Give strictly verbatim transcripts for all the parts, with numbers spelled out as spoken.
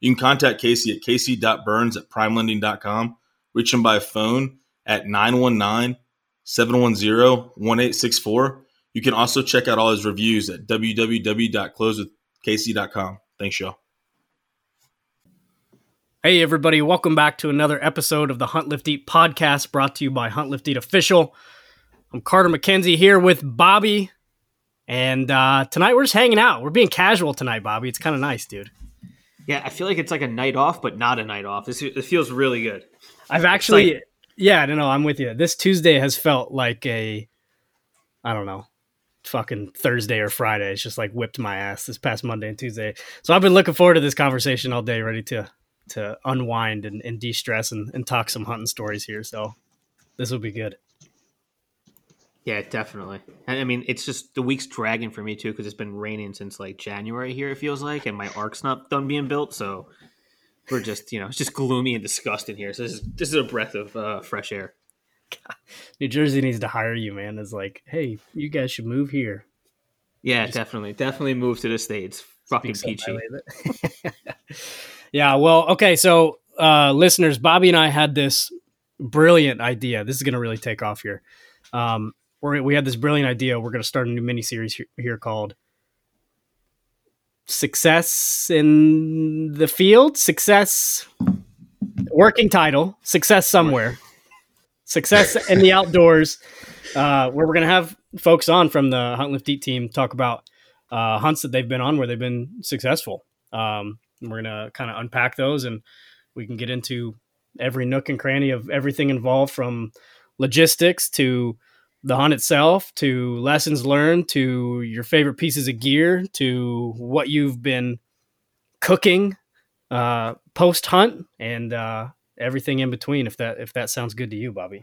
You can contact Casey at casey dot burns at prime lending dot com. Reach him by phone at nine one nine, seven one zero, one eight six four. You can also check out all his reviews at w w w dot close with casey dot com. Thanks, y'all. Hey, everybody. Welcome back to another episode of the Hunt Lift Eat podcast brought to you by Hunt Lift Eat Official. I'm Carter McKenzie here with Bobby. And uh, tonight we're just hanging out. We're being casual tonight, Bobby. It's kind of nice, dude. Yeah, I feel like it's like a night off, but not a night off. This, it feels really good. I've actually, like, yeah, I don't know. I'm with you. This Tuesday has felt like a, I don't know, fucking Thursday or Friday. It's just like whipped my ass this past Monday and Tuesday. So I've been looking forward to this conversation all day, ready to to unwind and, and de-stress and, and talk some hunting stories here. So this will be good. Yeah, definitely. And I mean, it's just the week's dragging for me too, because it's been raining since like January here, it feels like, and my ark's not done being built. So we're just, you know, it's just gloomy and disgusting here. So this is this is a breath of uh, fresh air. God. New Jersey needs to hire you, man. It's like, hey, you guys should move here. Yeah, just definitely. Definitely move to the States. Fucking peachy. So yeah, well, okay. So uh, listeners, Bobby and I had this brilliant idea. This is going to really take off here. Um, We're, we had this brilliant idea. We're going to start a new miniseries here, here called Success in the Field. Success, working title, Success Somewhere. Success in the Outdoors, uh, where we're going to have folks on from the Hunt Lift Eat team talk about uh, hunts that they've been on where they've been successful. Um, and we're going to kind of unpack those, and we can get into every nook and cranny of everything involved, from logistics to the hunt itself, to lessons learned, to your favorite pieces of gear, to what you've been cooking uh, post hunt, and uh, everything in between. If that if that sounds good to you, Bobby.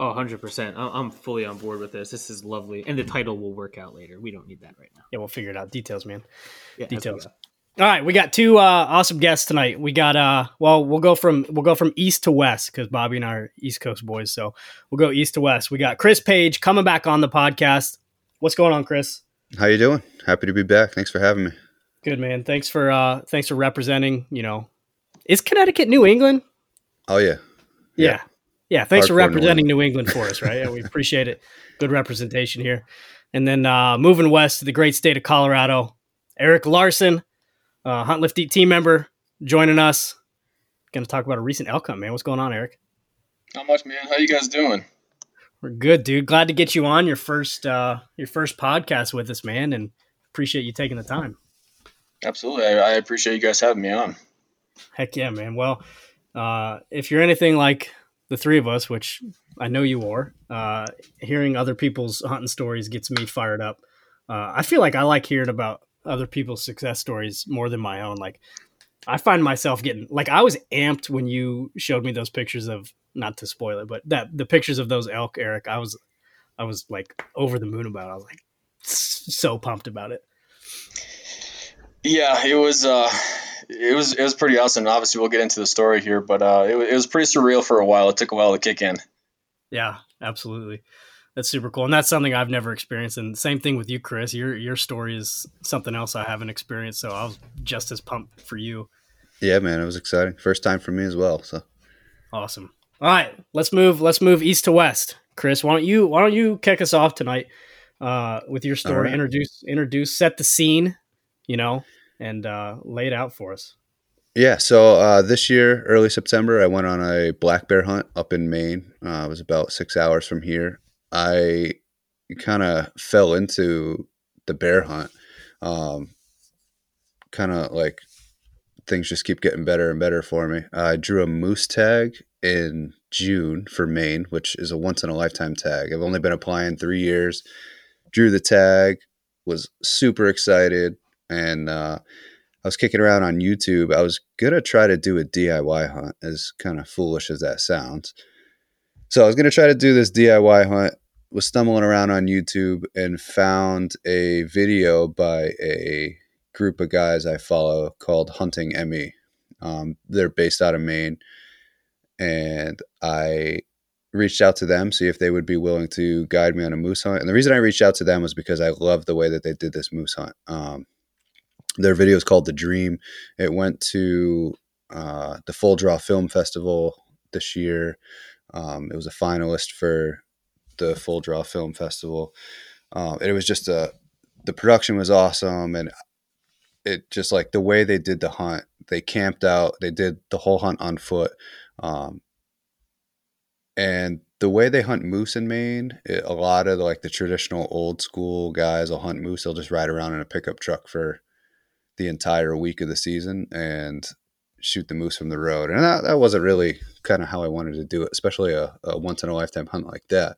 Oh, one hundred percent. I'm fully on board with this. This is lovely, and the title will work out later. We don't need that right now. Yeah, we'll figure it out. Details, man. Yeah, details. All right, we got two uh, awesome guests tonight. We got uh, well, we'll go from we'll go from east to west, because Bobby and I are East Coast boys, so we'll go east to west. We got Chris Paige coming back on the podcast. What's going on, Chris? How you doing? Happy to be back. Thanks for having me. Good, man. Thanks for uh, thanks for representing. You know, is Connecticut New England? Oh yeah, yeah, yeah. yeah thanks Hardcore for representing New England. New England for us, right? Yeah, we appreciate it. Good representation here. And then uh, moving west to the great state of Colorado, Erik Larson. Uh, Hunt Lift Eat team member joining us. Going to talk about a recent elk hunt, man. What's going on, Erik? Not much, man. How you guys doing? We're good, dude. Glad to get you on your first uh, your first podcast with us, man, and appreciate you taking the time. Absolutely. I, I appreciate you guys having me on. Heck yeah, man. Well, uh, if you're anything like the three of us, which I know you are, uh, hearing other people's hunting stories gets me fired up. Uh, I feel like I like hearing about other people's success stories more than my own. Like, I find myself getting, like, I was amped when you showed me those pictures of, not to spoil it, but that the pictures of those elk, Erik, I was, I was like over the moon about it. I was like so pumped about it. Yeah, it was, uh, it was, it was pretty awesome. Obviously we'll get into the story here, but, uh, it, it was pretty surreal for a while. It took a while to kick in. Yeah, absolutely. That's super cool. And that's something I've never experienced. And same thing with you, Chris, your, your story is something else I haven't experienced. So I was just as pumped for you. Yeah, man, it was exciting. First time for me as well. So awesome. All right, let's move. Let's move east to west. Chris, why don't you, why don't you kick us off tonight uh, with your story, right. introduce, introduce, set the scene, you know, and uh, lay it out for us. Yeah. So uh, this year, early September, I went on a black bear hunt up in Maine. Uh, it was about six hours from here. I kind of fell into the bear hunt. Um, kind of like things just keep getting better and better for me. I drew a moose tag in June for Maine, which is a once in a lifetime tag. I've only been applying three years, drew the tag, was super excited. And, uh, I was kicking around on YouTube. I was going to try to do a D I Y hunt, as kind of foolish as that sounds. So I was going to try to do this D I Y hunt, was stumbling around on YouTube and found a video by a group of guys I follow called Hunting Emmy. Um, they're based out of Maine, and I reached out to them, see if they would be willing to guide me on a moose hunt. And the reason I reached out to them was because I loved the way that they did this moose hunt. Um, their video is called The Dream. It went to uh, the Full Draw Film Festival this year. Um, it was a finalist for the Full Draw Film Festival. Um, it was just a, the production was awesome. And it just, like, the way they did the hunt, they camped out, they did the whole hunt on foot. Um, and the way they hunt moose in Maine, it, a lot of the, like the traditional old school guys will hunt moose. They'll just ride around in a pickup truck for the entire week of the season and shoot the moose from the road. And that, that wasn't really kind of how I wanted to do it, especially a, a once in a lifetime hunt like that.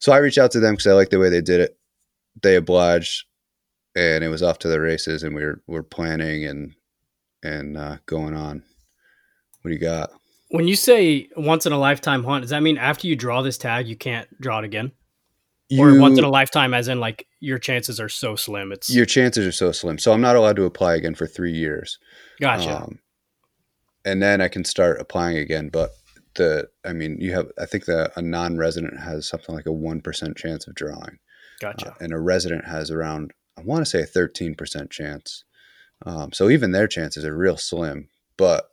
So I reached out to them because I liked the way they did it. They obliged, and it was off to the races, and we were, we were planning and, and uh, going on. What do you got? When you say once in a lifetime hunt, does that mean after you draw this tag, you can't draw it again? You, or once in a lifetime, as in like your chances are so slim? It's your chances are so slim. So I'm not allowed to apply again for three years. Gotcha. Um, and then I can start applying again. But the, I mean, you have, I think the, a non-resident has something like a one percent chance of drawing. Gotcha. Uh, and a resident has around, I want to say a thirteen percent chance. Um, so even their chances are real slim, but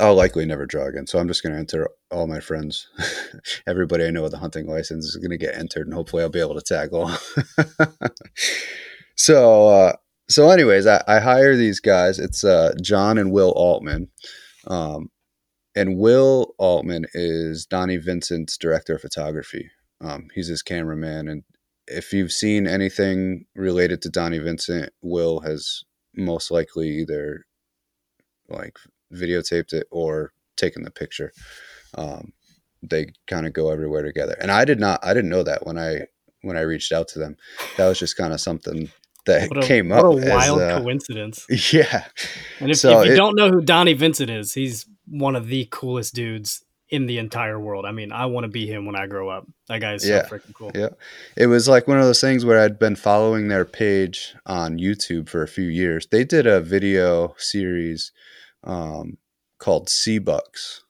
I'll likely never draw again. So I'm just going to enter all my friends. Everybody I know with a hunting license is going to get entered, and hopefully I'll be able to tag along. so, uh, so anyways, I, I hire these guys. It's uh, John and Will Altman. Um, and Will Altman is Donnie Vincent's director of photography. Um, he's his cameraman. And if you've seen anything related to Donnie Vincent, Will has most likely either like videotaped it or taken the picture. Um, they kind of go everywhere together. And I did not, I didn't know that when I, when I reached out to them. That was just kind of something that what a, came what up. What a wild as, uh, coincidence. Yeah. And if, so if you it, don't know who Donnie Vincent is, he's one of the coolest dudes in the entire world. I mean, I want to be him when I grow up. That guy is so yeah, freaking cool. Yeah. It was like one of those things where I'd been following their page on YouTube for a few years. They did a video series um, called Sea Bucks,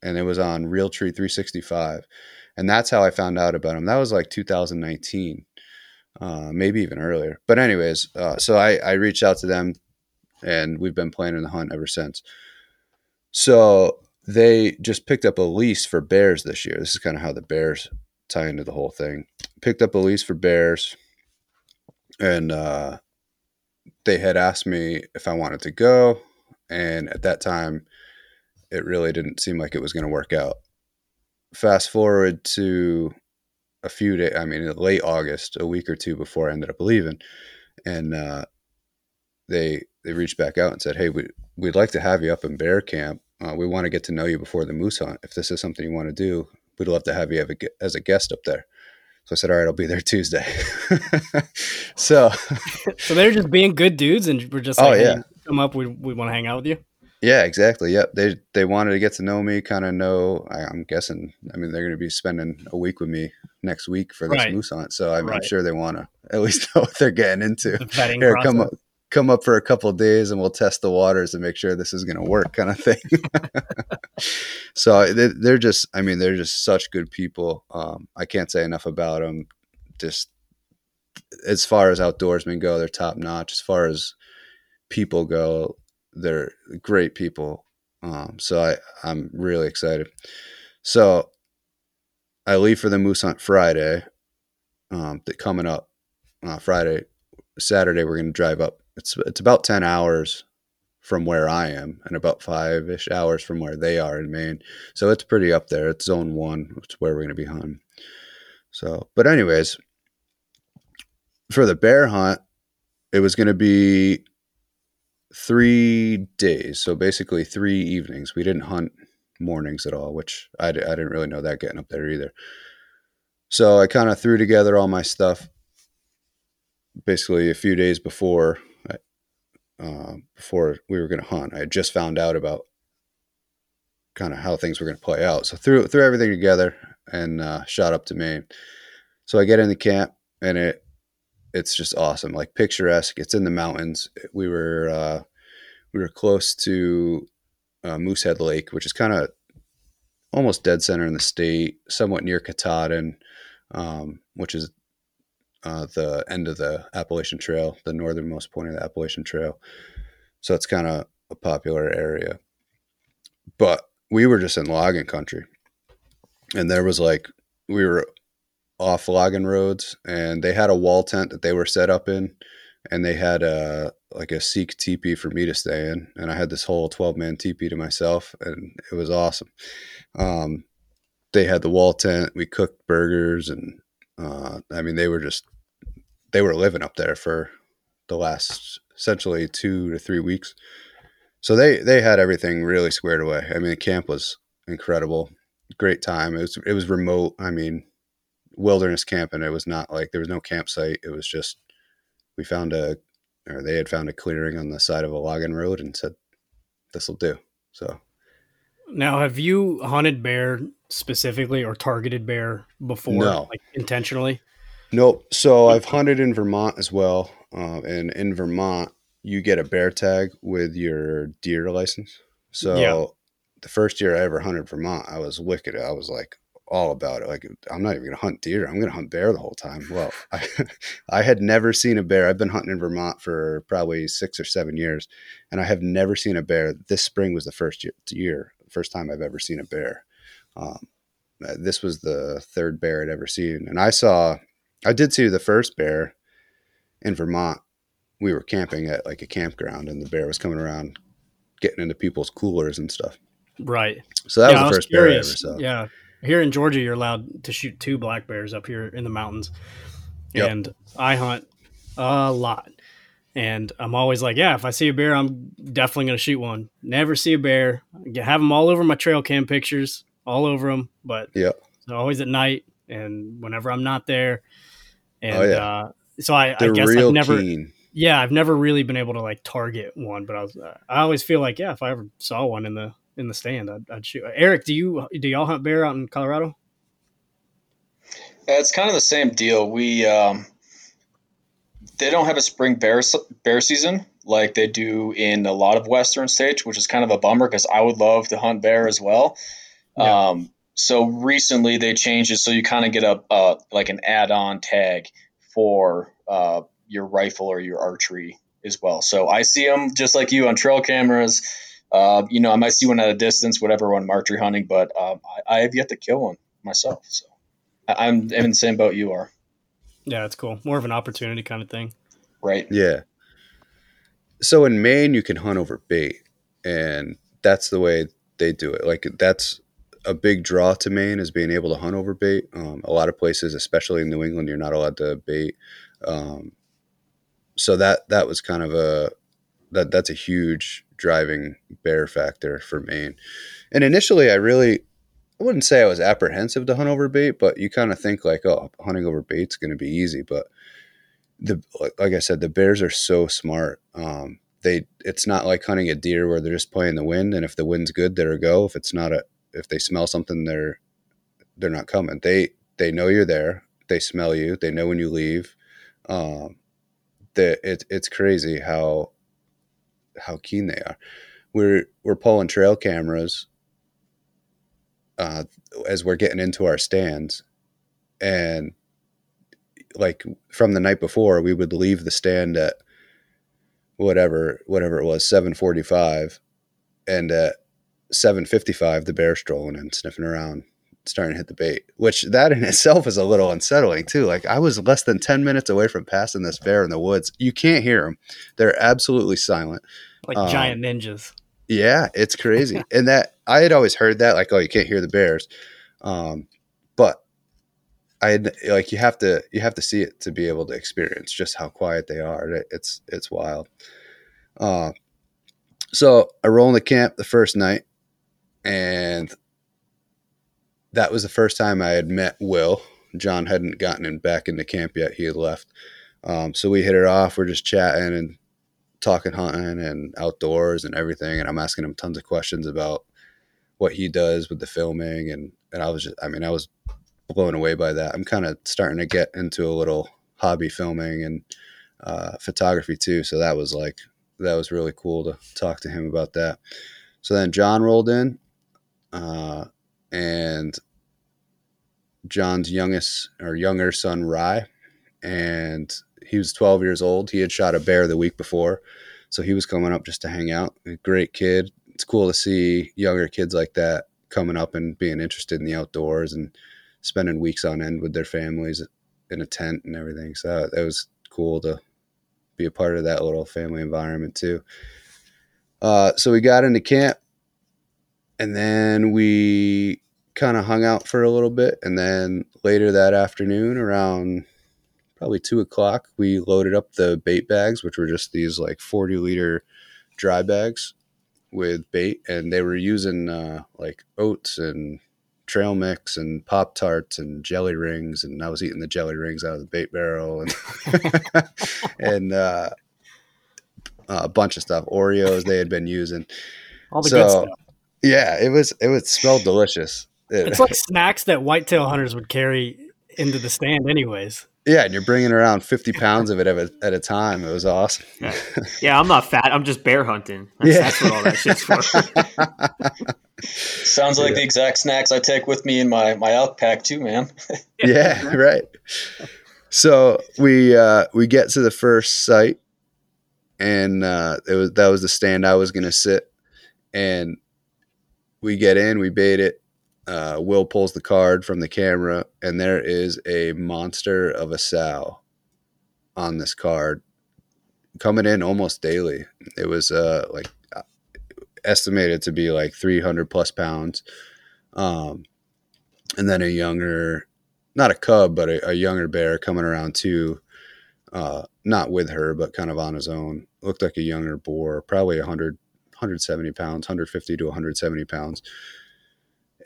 and it was on Realtree three sixty-five. And that's how I found out about him. That was like two thousand nineteen, uh, maybe even earlier. But anyways, uh, so I, I reached out to them, and we've been planning the hunt ever since. So they just picked up a lease for bears this year. This is kind of how the bears tie into the whole thing. Picked up a lease for bears, and uh, they had asked me if I wanted to go. And at that time, it really didn't seem like it was going to work out. Fast forward to a few days, I mean, late August, a week or two before I ended up leaving. And uh, they they reached back out and said, hey, we, we'd like to have you up in bear camp. Uh, we want to get to know you before the moose hunt. If this is something you want to do, we'd love to have you have a, as a guest up there. So I said, all right, I'll be there Tuesday. so so they're just being good dudes, and we're just like, oh, yeah. Hey, come up, we we want to hang out with you. Yeah, exactly. Yep. They they wanted to get to know me, kind of know, I, I'm guessing, I mean, they're going to be spending a week with me next week for this right. moose hunt. So I'm, right. I'm sure they want to at least know what they're getting into. The vetting Here, process. come up. Come up for a couple of days and we'll test the waters and make sure this is going to work, kind of thing. So they're just, I mean, they're just such good people. Um, I can't say enough about them. Just as far as outdoorsmen go, they're top notch. As far as people go, they're great people. Um, so I, I'm really excited. So I leave for the moose hunt Friday, um, that coming up uh, Friday, Saturday, we're going to drive up. It's it's about ten hours from where I am and about five-ish hours from where they are in Maine. So it's pretty up there. It's zone one. It's where we're going to be hunting. So, but anyways, for the bear hunt, it was going to be three days. So basically three evenings. We didn't hunt mornings at all, which I, I didn't really know that getting up there either. So I kind of threw together all my stuff basically a few days before uh, before we were going to hunt. I had just found out about kind of how things were going to play out. So threw, threw everything together and uh, shot up to Maine. So I get in the camp and it it's just awesome, like picturesque. It's in the mountains. We were uh, we were close to uh, Moosehead Lake, which is kind of almost dead center in the state, somewhat near Katahdin, um, which is uh, the end of the Appalachian Trail, the northernmost point of the Appalachian Trail. So it's kind of a popular area. But we were just in logging country, and there was like, we were off logging roads, and they had a wall tent that they were set up in, and they had a, like a Sikh teepee for me to stay in. And I had this whole twelve man teepee to myself, and it was awesome. Um, they had the wall tent. We cooked burgers, and uh, I mean, they were just, they were living up there for the last essentially two to three weeks. So they, they had everything really squared away. I mean, the camp was incredible. Great time. It was, it was remote. I mean, wilderness camp, and it was not like, there was no campsite. It was just, we found a, or they had found a clearing on the side of a logging road and said, this will do. So now, have you hunted bear specifically or targeted bear before? No. Like intentionally? Nope. So I've hunted in Vermont as well. Um, and in Vermont, you get a bear tag with your deer license. So yeah. The first year I ever hunted Vermont, I was wicked. I was like all about it. Like, I'm not even going to hunt deer. I'm going to hunt bear the whole time. Well, I, I had never seen a bear. I've been hunting in Vermont for probably six or seven years, and I have never seen a bear. This spring was the first year, year first time I've ever seen a bear. Um, this was the third bear I'd ever seen. And I saw, I did see the first bear in Vermont. We were camping at like a campground, and the bear was coming around getting into people's coolers and stuff. Right. So that yeah, was the first bear I ever saw. Yeah. Here in Georgia, you're allowed to shoot two black bears up here in the mountains. Yep. And I hunt a lot, and I'm always like, yeah, if I see a bear, I'm definitely going to shoot one. Never see a bear. I have them all over my trail cam pictures, all over them, but yeah, always at night. And whenever I'm not there. And, oh, yeah. uh, so I, I guess I've never, keen. Yeah, I've never really been able to like target one, but I was, uh, I always feel like, yeah, if I ever saw one in the, in the stand, I'd, I'd shoot. Eric, do you, do y'all hunt bear out in Colorado? Yeah, it's kind of the same deal. We, um, they don't have a spring bear, bear season like they do in a lot of Western states, which is kind of a bummer because I would love to hunt bear as well. Yeah. Um, so recently they changed it. So you kind of get a, uh, like an add-on tag for, uh, your rifle or your archery as well. So I see them just like you on trail cameras. Uh, you know, I might see one at a distance, whatever, when I'm archery hunting, but um, I, I have yet to kill one myself. So I, I'm in the same boat you are. Yeah, that's cool. More of an opportunity kind of thing. Right. Yeah. So in Maine, you can hunt over bait, and that's the way they do it. Like, that's a big draw to Maine, is being able to hunt over bait. Um, a lot of places, especially in New England, you're not allowed to bait. Um, So that, that was kind of a, that that's a huge driving bear factor for Maine. And initially I really, I wouldn't say I was apprehensive to hunt over bait, but you kind of think like, oh, hunting over bait's going to be easy. But the, like I said, the bears are so smart. Um, they, it's not like hunting a deer where they're just playing the wind. And if the wind's good, they're a go. If it's not a, if they smell something, they're, they're not coming. They, they know you're there. They smell you. They know when you leave. Um, That it, it's crazy how how keen they are. We're we're pulling trail cameras uh, as we're getting into our stands, and like from the night before, we would leave the stand at whatever whatever it was, seven forty-five, and at seven fifty-five, the bear's strolling and sniffing around, starting to hit the bait, which that in itself is a little unsettling too. Like, I was less than ten minutes away from passing this bear in the woods. You can't hear them. They're absolutely silent. Like um, giant ninjas. Yeah. It's crazy. And that I had always heard that, like, oh, you can't hear the bears. Um, but I had like, you have to, you have to see it to be able to experience just how quiet they are. It, it's, it's wild. Uh, so I roll in the camp the first night, and that was the first time I had met Will. John hadn't gotten in back into camp yet. He had left. Um, so we hit it off. We're just chatting, and talking hunting and outdoors and everything. And I'm asking him tons of questions about what he does with the filming. And, and I was just, I mean, I was blown away by that. I'm kind of starting to get into a little hobby filming and uh, photography too. So that was like, that was really cool to talk to him about that. So then John rolled in, uh, and John's youngest or younger son, Rye, and he was twelve years old. He had shot a bear the week before, so he was coming up just to hang out. A great kid. It's cool to see younger kids like that coming up and being interested in the outdoors and spending weeks on end with their families in a tent and everything. So that was cool to be a part of that little family environment too. Uh, so we got into camp, and then we kind of hung out for a little bit. And then later that afternoon, around probably two o'clock, we loaded up the bait bags, which were just these like forty liter dry bags with bait. And they were using uh, like oats and trail mix and Pop Tarts and jelly rings. And I was eating the jelly rings out of the bait barrel and, and uh, a bunch of stuff, Oreos they had been using. All the so, good stuff. Yeah, it was, it was smelled delicious. It's like snacks that whitetail hunters would carry into the stand anyways. Yeah, and you're bringing around fifty pounds of it at a, at a time. It was awesome. Yeah. Yeah, I'm not fat. I'm just bear hunting. That's, yeah. That's what all that shit's for. Sounds like yeah. the exact snacks I take with me in my, my outpack too, man. Yeah, right. So we uh, we get to the first site, and uh, it was that was the stand I was going to sit. And we get in, we bait it. Uh, Will pulls the card from the camera, and there is a monster of a sow on this card coming in almost daily. It was uh, like estimated to be like three hundred plus pounds. Um, and then a younger, not a cub, but a, a younger bear coming around too. Uh, not with her, but kind of on his own. Looked like a younger boar, probably one hundred, one hundred seventy pounds, one hundred fifty to one hundred seventy pounds.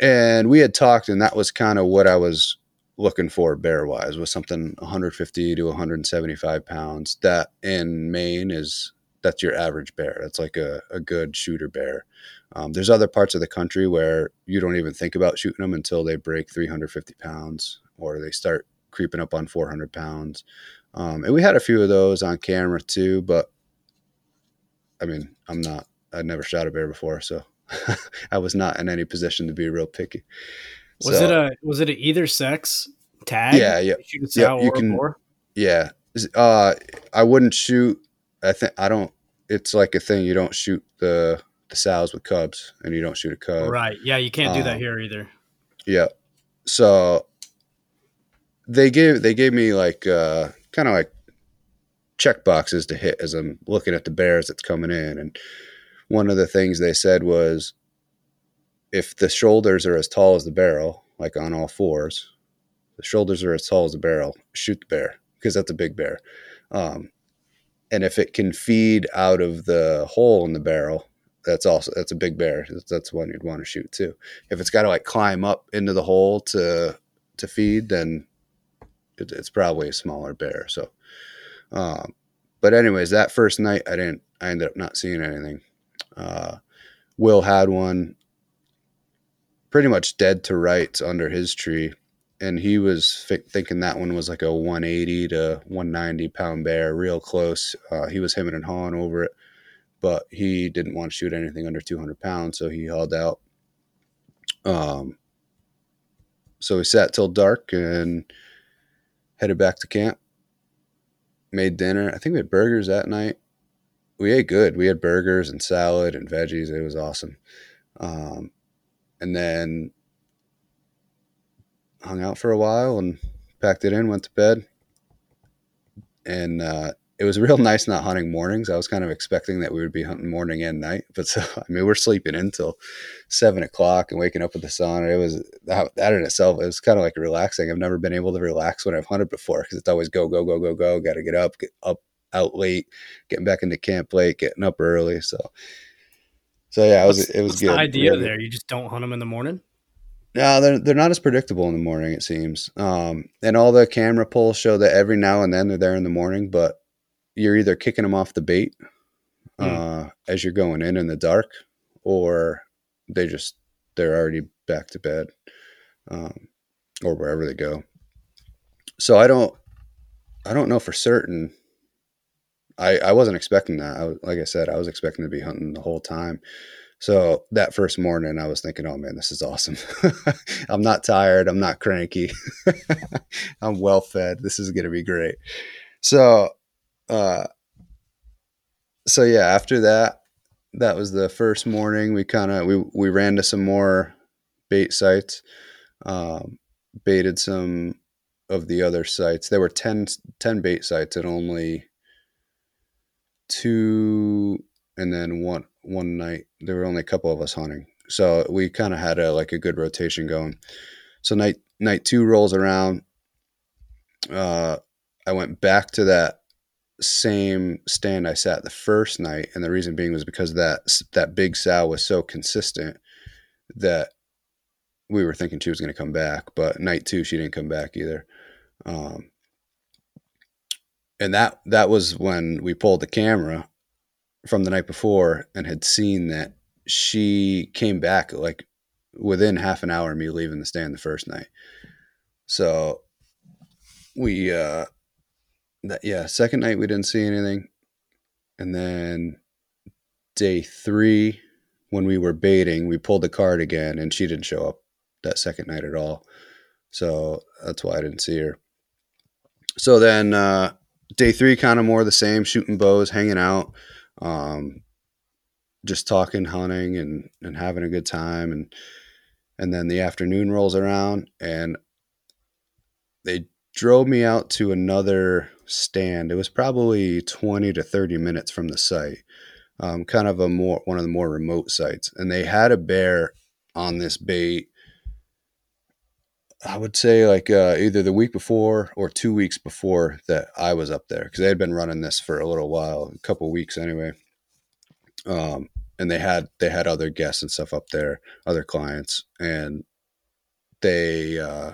And we had talked, and that was kind of what I was looking for bear wise, was something one hundred fifty to one hundred seventy-five pounds. That in Maine is, that's your average bear. That's like a, a good shooter bear. Um, there's other parts of the country where you don't even think about shooting them until they break three hundred fifty pounds or they start creeping up on four hundred pounds. Um, and we had a few of those on camera too, but I mean, I'm not, I'd never shot a bear before, so I was not in any position to be real picky. Was so, it a was it an either sex tag? Yeah, yeah, you, yeah, you can. Or? Yeah, uh, I wouldn't shoot. I think I don't. It's like a thing. You don't shoot the the sows with cubs, and you don't shoot a cub. Right. Yeah, you can't do um, that here either. Yeah. So they gave they gave me like uh, kind of like check boxes to hit as I'm looking at the bears that's coming in. And one of the things they said was, if the shoulders are as tall as the barrel, like on all fours, the shoulders are as tall as the barrel, shoot the bear, because that's a big bear. Um, and if it can feed out of the hole in the barrel, that's also, that's a big bear. That's one you'd want to shoot too. If it's got to like climb up into the hole to, to feed, then it, it's probably a smaller bear. So, um, but anyways, that first night I didn't, I ended up not seeing anything. Uh, Will had one pretty much dead to rights under his tree, and he was f- thinking that one was like a one hundred eighty to one hundred ninety pound bear, real close. Uh, he was hemming and hawing over it, but he didn't want to shoot anything under two hundred pounds, so he hauled out. Um, so we sat till dark and headed back to camp, made dinner. I think we had burgers that night. We ate good. We had burgers and salad and veggies. It was awesome. Um, and then hung out for a while and packed it in, went to bed. And uh, it was real nice not hunting mornings. I was kind of expecting that we would be hunting morning and night. But so, I mean, we're sleeping until seven o'clock and waking up with the sun. It was that in itself. It was kind of like relaxing. I've never been able to relax when I've hunted before, because it's always go, go, go, go, go. Got to get up, get up. Out late, getting back into camp late, getting up early. So, so yeah, it was, it was what's good. The idea really. There, you just don't hunt them in the morning. No, they're they're not as predictable in the morning, it seems. Um, and all the camera pulls show that every now and then they're there in the morning, but you're either kicking them off the bait mm. uh, as you're going in in the dark, or they just, they're already back to bed, um, or wherever they go. So I don't, I don't know for certain. I, I wasn't expecting that. I was, like I said, I was expecting to be hunting the whole time. So that first morning I was thinking, oh man, this is awesome. I'm not tired. I'm not cranky. I'm well fed. This is going to be great. So, uh, so yeah, after that, that was the first morning. We kind of, we, we ran to some more bait sites, um, baited some of the other sites. There were ten, ten bait sites and only two, and then one one night there were only a couple of us hunting, so we kind of had a like a good rotation going. So night night two rolls around, uh I went back to that same stand I sat the first night, and the reason being was because that that big sow was so consistent that we were thinking she was going to come back. But night two she didn't come back either. um And that, that was when we pulled the camera from the night before and had seen that she came back like within half an hour of me leaving the stand the first night. So we, uh, that, yeah, second night we didn't see anything. And then day three, when we were baiting, we pulled the card again and she didn't show up that second night at all. So that's why I didn't see her. So then, uh, day three, kind of more the same, shooting bows, hanging out, um, just talking, hunting, and, and having a good time. And, and then the afternoon rolls around and they drove me out to another stand. It was probably twenty to thirty minutes from the site, um, kind of a more, one of the more remote sites. And they had a bear on this bait, I would say like uh, either the week before or two weeks before that I was up there, because they had been running this for a little while, a couple weeks anyway. Um, and they had they had other guests and stuff up there, other clients, and they uh,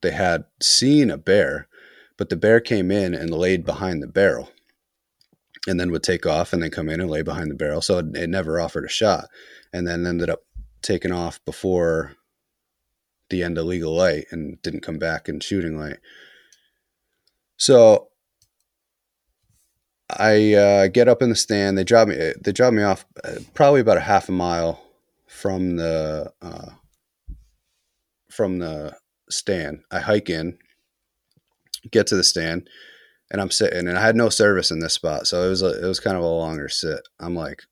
they had seen a bear, but the bear came in and laid behind the barrel, and then would take off and then come in and lay behind the barrel. So it, it never offered a shot, and then ended up taking off before the end of legal light and didn't come back in shooting light. So I uh, get up in the stand. They drop me, they drop me off probably about a half a mile from the, uh, from the stand. I hike in, get to the stand, and I'm sitting, and I had no service in this spot. So it was, a, it was kind of a longer sit. I'm like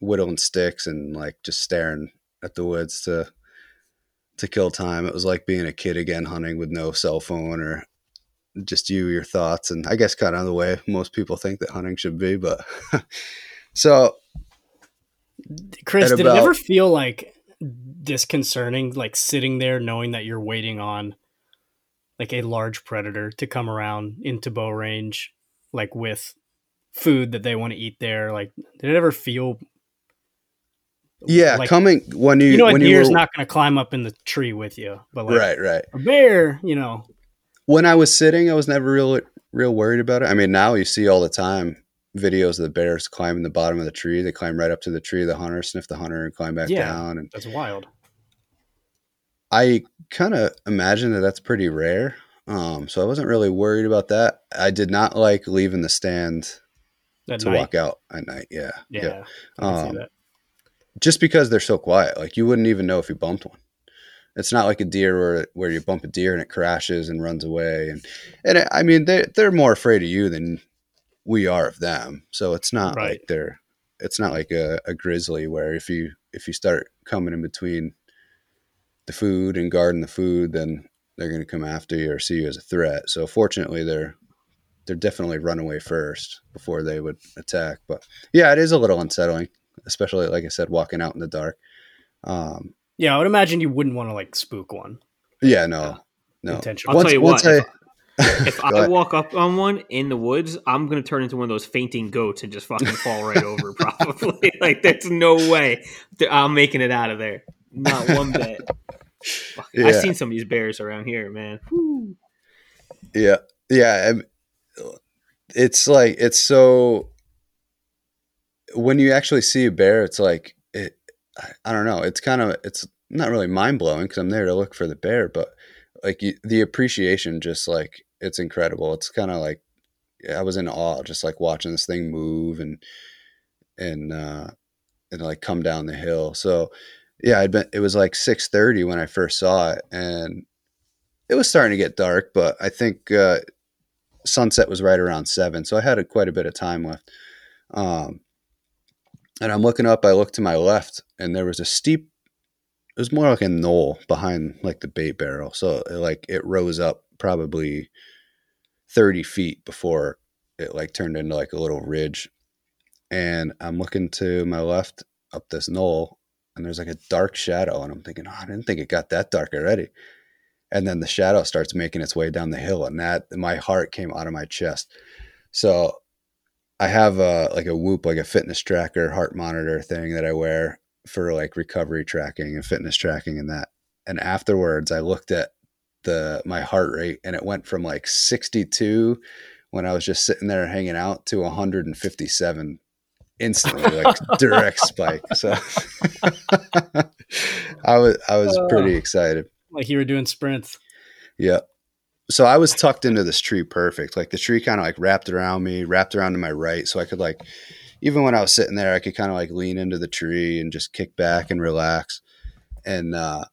whittling sticks and like just staring at the woods to, to kill time. It was like being a kid again, hunting with no cell phone or just you, your thoughts. And I guess kind of the way most people think that hunting should be, but so Chris, did about, it ever feel like disconcerting, like sitting there knowing that you're waiting on like a large predator to come around into bow range, like with food that they want to eat there? Like, did it ever feel Yeah, like, coming when you, you know, a deer's not going to climb up in the tree with you, but like right, right. a bear, you know. When I was sitting, I was never real, real worried about it. I mean, now you see all the time videos of the bears climbing the bottom of the tree. They climb right up to the tree, the hunter, sniff the hunter, and climb back yeah, down. And that's wild. I kind of imagine that that's pretty rare, um, so I wasn't really worried about that. I did not like leaving the stand at to night. walk out at night. Yeah, yeah, yeah. I can um, see that. Just because they're so quiet, like you wouldn't even know if you bumped one. It's not like a deer where where you bump a deer and it crashes and runs away. And and it, I mean they they're more afraid of you than we are of them. So it's not right. like they're it's not like a, a grizzly where if you if you start coming in between the food and guarding the food, then they're going to come after you or see you as a threat. So fortunately, they're they're definitely run away first before they would attack. But yeah, it is a little unsettling. Especially, like I said, walking out in the dark. Um, yeah, I would imagine you wouldn't want to like spook one. Yeah, no, uh, no. Intentional. I'll once, tell you what. I, if I walk up on one in the woods, I'm gonna turn into one of those fainting goats and just fucking fall right over. Probably. Like there's no way I'm making it out of there. Not one bit. Yeah. I've seen some of these bears around here, man. Woo. Yeah, yeah. I'm, it's like it's so. when you actually see a bear, it's like, it, I don't know. It's kind of, it's not really mind blowing because I'm there to look for the bear, but like you, the appreciation, just like, it's incredible. It's kind of like, I was in awe, just like watching this thing move and, and, uh, and like come down the hill. So yeah, I'd been, it was like six thirty when I first saw it, and it was starting to get dark, but I think, uh, sunset was right around seven. So I had a, quite a bit of time left. Um, and I'm looking up, I looked to my left, and there was a steep, it was more like a knoll behind like the bait barrel. So it, like it rose up probably thirty feet before it like turned into like a little ridge. And I'm looking to my left up this knoll, and there's like a dark shadow, and I'm thinking, oh, I didn't think it got that dark already. And then the shadow starts making its way down the hill, and that, my heart came out of my chest. So I have a, like a Whoop, like a fitness tracker, heart monitor thing that I wear for like recovery tracking and fitness tracking and that. And afterwards I looked at the, my heart rate, and it went from like sixty-two when I was just sitting there hanging out to one hundred fifty-seven instantly, like direct spike. So I was, I was pretty excited. Like you were doing sprints. Yeah. So I was tucked into this tree perfect. Like the tree kind of like wrapped around me, wrapped around to my right. So I could like, even when I was sitting there, I could kind of like lean into the tree and just kick back and relax. And uh,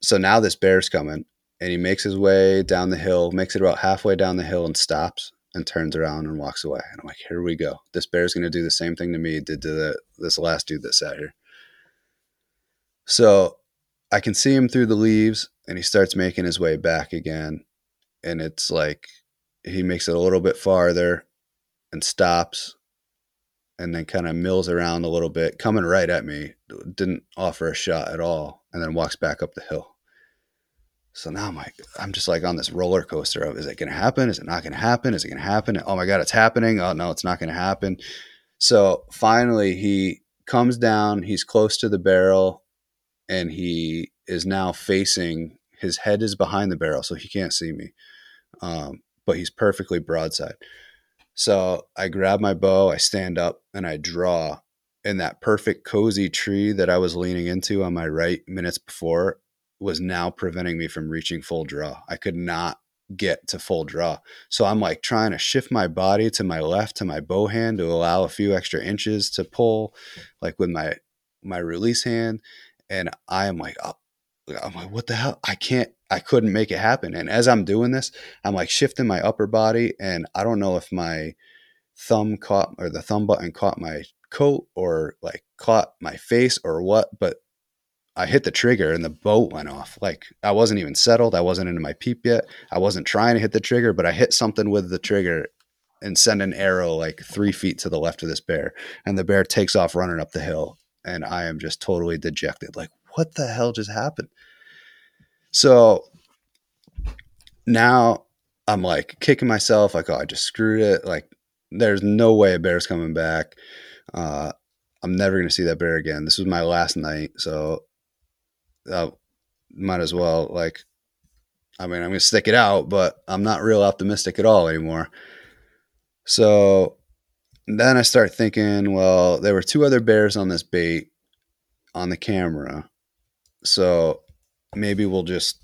so now this bear's coming, and he makes his way down the hill, makes it about halfway down the hill and stops and turns around and walks away. And I'm like, here we go. This bear's going to do the same thing to me did to the, this last dude that sat here. So I can see him through the leaves, and he starts making his way back again. And it's like, he makes it a little bit farther and stops, and then kind of mills around a little bit, coming right at me, didn't offer a shot at all, and then walks back up the hill. So now I'm like, I'm just like on this roller coaster of, is it going to happen? Is it not going to happen? Is it going to happen? Oh my God, it's happening. Oh no, it's not going to happen. So finally he comes down, he's close to the barrel, and he is now facing, his head is behind the barrel, so he can't see me. Um, but he's perfectly broadside. So I grab my bow, I stand up, and I draw. And that perfect cozy tree that I was leaning into on my right minutes before was now preventing me from reaching full draw. I could not get to full draw. So I'm like trying to shift my body to my left, to my bow hand, to allow a few extra inches to pull, like with my, my release hand. And I am like, oh, I'm like, what the hell? I can't, I couldn't make it happen. And as I'm doing this, I'm like shifting my upper body, and I don't know if my thumb caught, or the thumb button caught my coat, or like caught my face or what, but I hit the trigger and the bow went off. Like I wasn't even settled. I wasn't into my peep yet. I wasn't trying to hit the trigger, but I hit something with the trigger and sent an arrow like three feet to the left of this bear. And the bear takes off running up the hill. And I am just totally dejected. Like, what the hell just happened? So now I'm like kicking myself. Like, oh, I just screwed it. Like, there's no way a bear's coming back. Uh, I'm never going to see that bear again. This was my last night. So I might as well, like, I mean, I'm going to stick it out, but I'm not real optimistic at all anymore. So then I start thinking, well, there were two other bears on this bait on the camera. So maybe we'll just,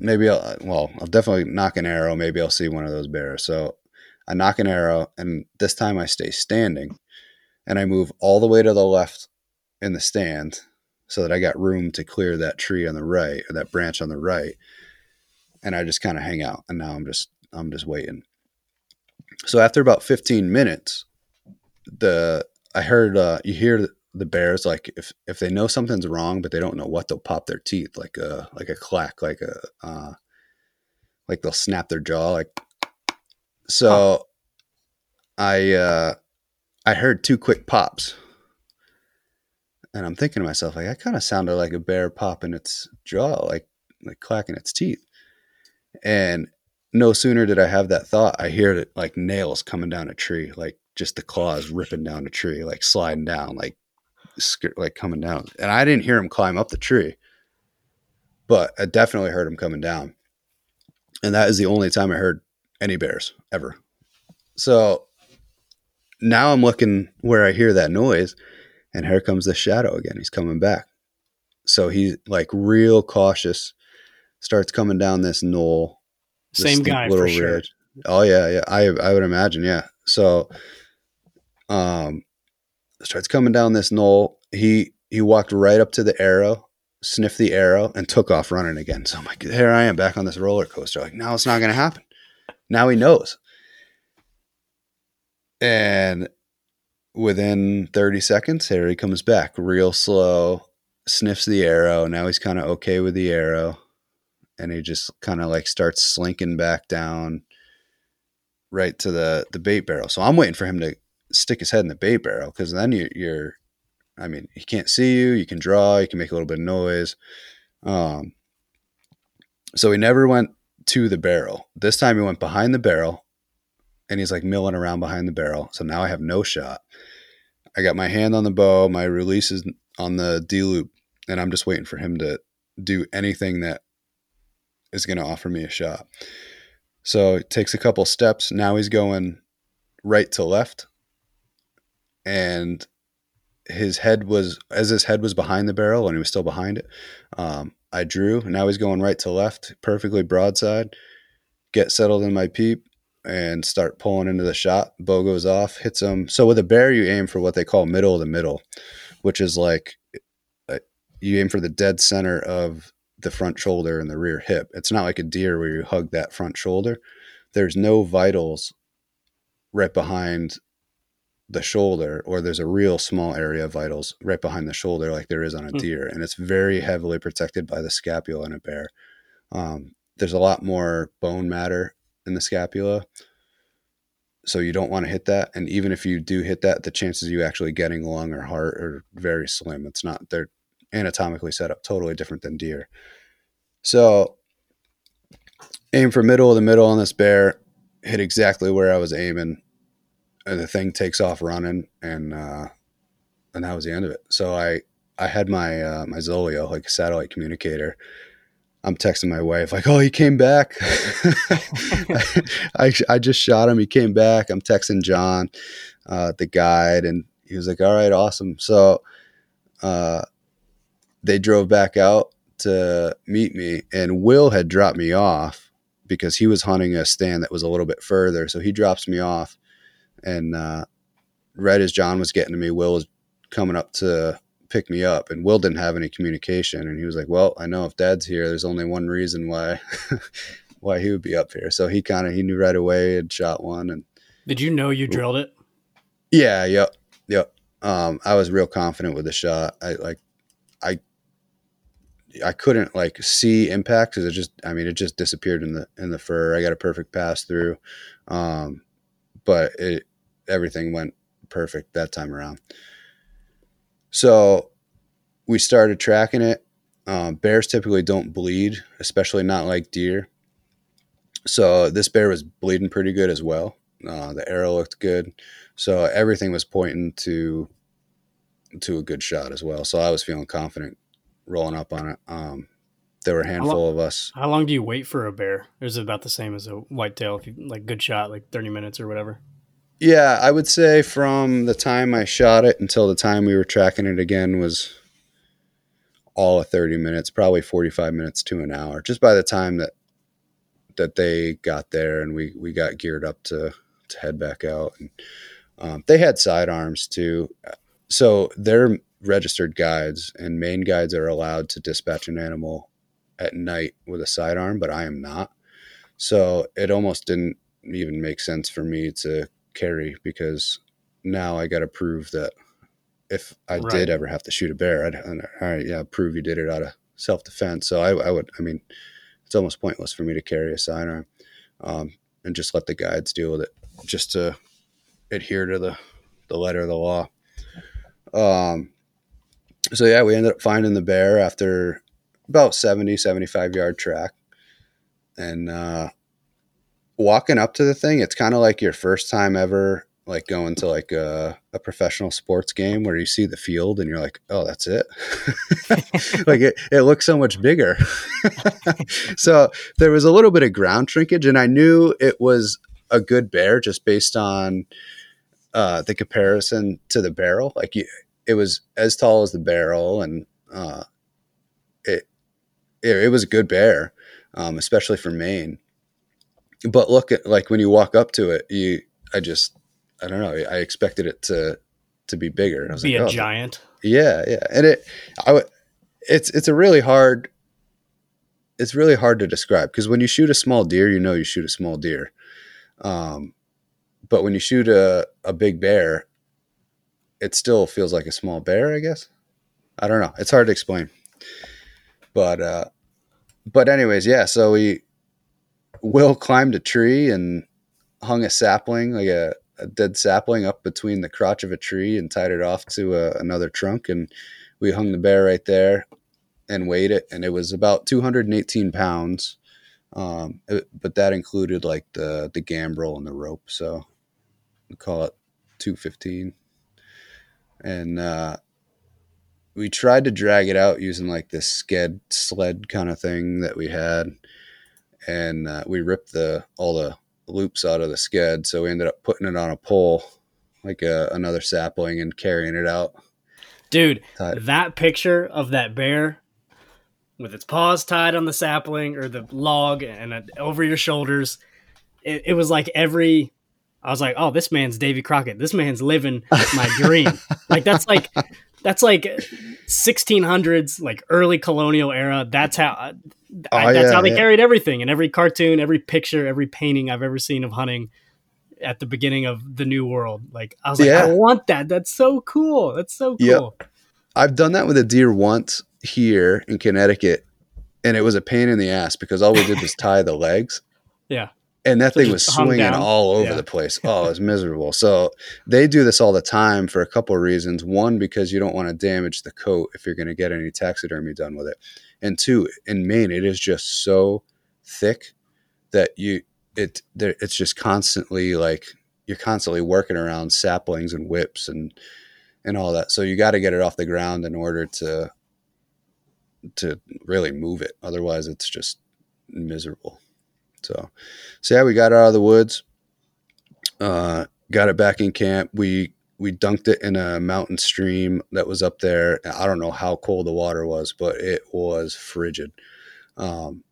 maybe I'll, well, I'll definitely knock an arrow. Maybe I'll see one of those bears. So I knock an arrow, and this time I stay standing, and I move all the way to the left in the stand so that I got room to clear that tree on the right, or that branch on the right. And I just kind of hang out. And now I'm just, I'm just waiting. So after about fifteen minutes, the I heard uh you hear the bears, like if if they know something's wrong but they don't know what, they'll pop their teeth, like a like a clack, like a uh like they'll snap their jaw, like so. Oh. I uh I heard two quick pops, and I'm thinking to myself, like, I kind of sounded like a bear popping its jaw, like like clacking its teeth. And no sooner did I have that thought, I heard it like nails coming down a tree, like just the claws ripping down a tree, like sliding down, like like coming down. And I didn't hear him climb up the tree, but I definitely heard him coming down. And that is the only time I heard any bears ever. So now I'm looking where I hear that noise, and here comes the shadow again. He's coming back. So he's like real cautious, starts coming down this knoll. This Same guy for sure. Ridge. Oh yeah, yeah. I I would imagine, yeah. So, um, starts coming down this knoll. He he walked right up to the arrow, sniffed the arrow, and took off running again. So I'm like, here I am back on this roller coaster. Like, no, it's not going to happen. Now he knows. And within thirty seconds, here he comes back, real slow, sniffs the arrow. Now he's kind of okay with the arrow, and he just kind of like starts slinking back down right to the, the bait barrel. So I'm waiting for him to stick his head in the bait barrel, because then you, you're, I mean, he can't see you. You can draw. You can make a little bit of noise. Um, so he never went to the barrel. This time he went behind the barrel, and he's like milling around behind the barrel. So now I have no shot. I got my hand on the bow. My release is on the D loop, and I'm just waiting for him to do anything that is going to offer me a shot. So it takes a couple steps. Now he's going right to left, and his head was, as his head was behind the barrel, and he was still behind it. Um, I drew, and now he's going right to left, perfectly broadside, get settled in my peep, and start pulling into the shot. Bow goes off, hits him. So with a bear, you aim for what they call middle of the middle, which is like you aim for the dead center of the front shoulder and the rear hip. It's not like a deer where you hug that front shoulder. There's no vitals right behind the shoulder, or there's a real small area of vitals right behind the shoulder like there is on a deer. And it's very heavily protected by the scapula in a bear. Um, there's a lot more bone matter in the scapula, so you don't want to hit that. And even if you do hit that, the chances of you actually getting lung or heart are very slim. It's not, they're anatomically set up totally different than deer. So aim for middle of the middle on this bear, hit exactly where I was aiming, and the thing takes off running, and uh, and that was the end of it. So I, I had my uh, my Zoleo, like a satellite communicator. I'm texting my wife like, oh, he came back. I, I, I just shot him. He came back. I'm texting John, uh, the guide, and he was like, all right, awesome. So uh, they drove back out to meet me, and Will had dropped me off because he was hunting a stand that was a little bit further. So he drops me off, and uh, right as John was getting to me, Will was coming up to pick me up, and Will didn't have any communication, and he was like, well, I know if Dad's here, there's only one reason why why he would be up here. So he kind of he knew right away and shot one. And did you know you drilled it? Yeah, yep, yep. Um, I was real confident with the shot. I like I I couldn't like see impact because it just I mean it just disappeared in the in the fur. I got a perfect pass through. Um but it everything went perfect that time around. So we started tracking it. Um, bears typically don't bleed, especially not like deer. So this bear was bleeding pretty good as well. Uh, the arrow looked good. So everything was pointing to to a good shot as well. So I was feeling confident rolling up on it. Um, there were a handful long, of us. How long do you wait for a bear? It was about the same as a whitetail, if you, like good shot, like thirty minutes or whatever. Yeah, I would say from the time I shot it until the time we were tracking it again was all of thirty minutes, probably forty-five minutes to an hour, just by the time that that they got there and we, we got geared up to, to head back out. And, um, they had sidearms too. So they're registered guides, and Maine guides are allowed to dispatch an animal at night with a sidearm, but I am not. So it almost didn't even make sense for me to carry, because now I got to prove that if I right. did ever have to shoot a bear, I'd all right, yeah, prove you did it out of self-defense. So I, I would, I mean, it's almost pointless for me to carry a sidearm, um, and just let the guides deal with it, just to adhere to the, the letter of the law. Um, so yeah, we ended up finding the bear after about seventy, seventy-five yard track, and, uh, walking up to the thing, it's kind of like your first time ever, like going to like a, a professional sports game where you see the field and you're like, oh, that's it. Like it, it looks so much bigger. So there was a little bit of ground shrinkage, and I knew it was a good bear just based on uh, the comparison to the barrel. Like you, it was as tall as the barrel, and uh, it, it it was a good bear, um, especially for Maine. But look at, like, when you walk up to it, you I just I don't know. I expected it to to be bigger. And I was be like, a oh, giant. Yeah, yeah, and it I would. It's it's a really hard. It's really hard to describe, because when you shoot a small deer, you know you shoot a small deer. Um, but when you shoot a, a big bear, it still feels like a small bear, I guess. I don't know. It's hard to explain. But uh, but anyways, yeah. So we Will climbed a tree and hung a sapling, like a, a dead sapling, up between the crotch of a tree and tied it off to a, another trunk, and we hung the bear right there and weighed it, and it was about two hundred eighteen pounds. Um, it, but that included like the, the gambrel and the rope. So we call it two fifteen. And, uh, we tried to drag it out using like this sked sled kind of thing that we had. And, uh, we ripped the, all the loops out of the sked. So we ended up putting it on a pole, like a, another sapling, and carrying it out. Dude, tied. That picture of that bear with its paws tied on the sapling or the log and uh, over your shoulders, it, it was like every, I was like, oh, this man's Davy Crockett. This man's living my dream. Like, that's like, that's like sixteen hundreds, like early colonial era. That's how, I, oh, I, that's yeah, how they yeah. carried everything. In every cartoon, every picture, every painting I've ever seen of hunting at the beginning of the new world. Like, I was like, yeah. I want that. That's so cool. That's so cool. Yep. I've done that with a deer once here in Connecticut, and it was a pain in the ass because all we did was tie the legs. Yeah. And that so thing was swinging down. all over yeah. the place. Oh, it was miserable. So they do this all the time for a couple of reasons. One, because you don't want to damage the coat if you're going to get any taxidermy done with it. And two, in Maine, it is just so thick that you, It it's just constantly like you're constantly working around saplings and whips and and all that. So you got to get it off the ground in order to to really move it. Otherwise, it's just miserable. So, so yeah, we got it out of the woods, uh, got it back in camp. We we dunked it in a mountain stream that was up there. I don't know how cold the water was, but it was frigid. Um,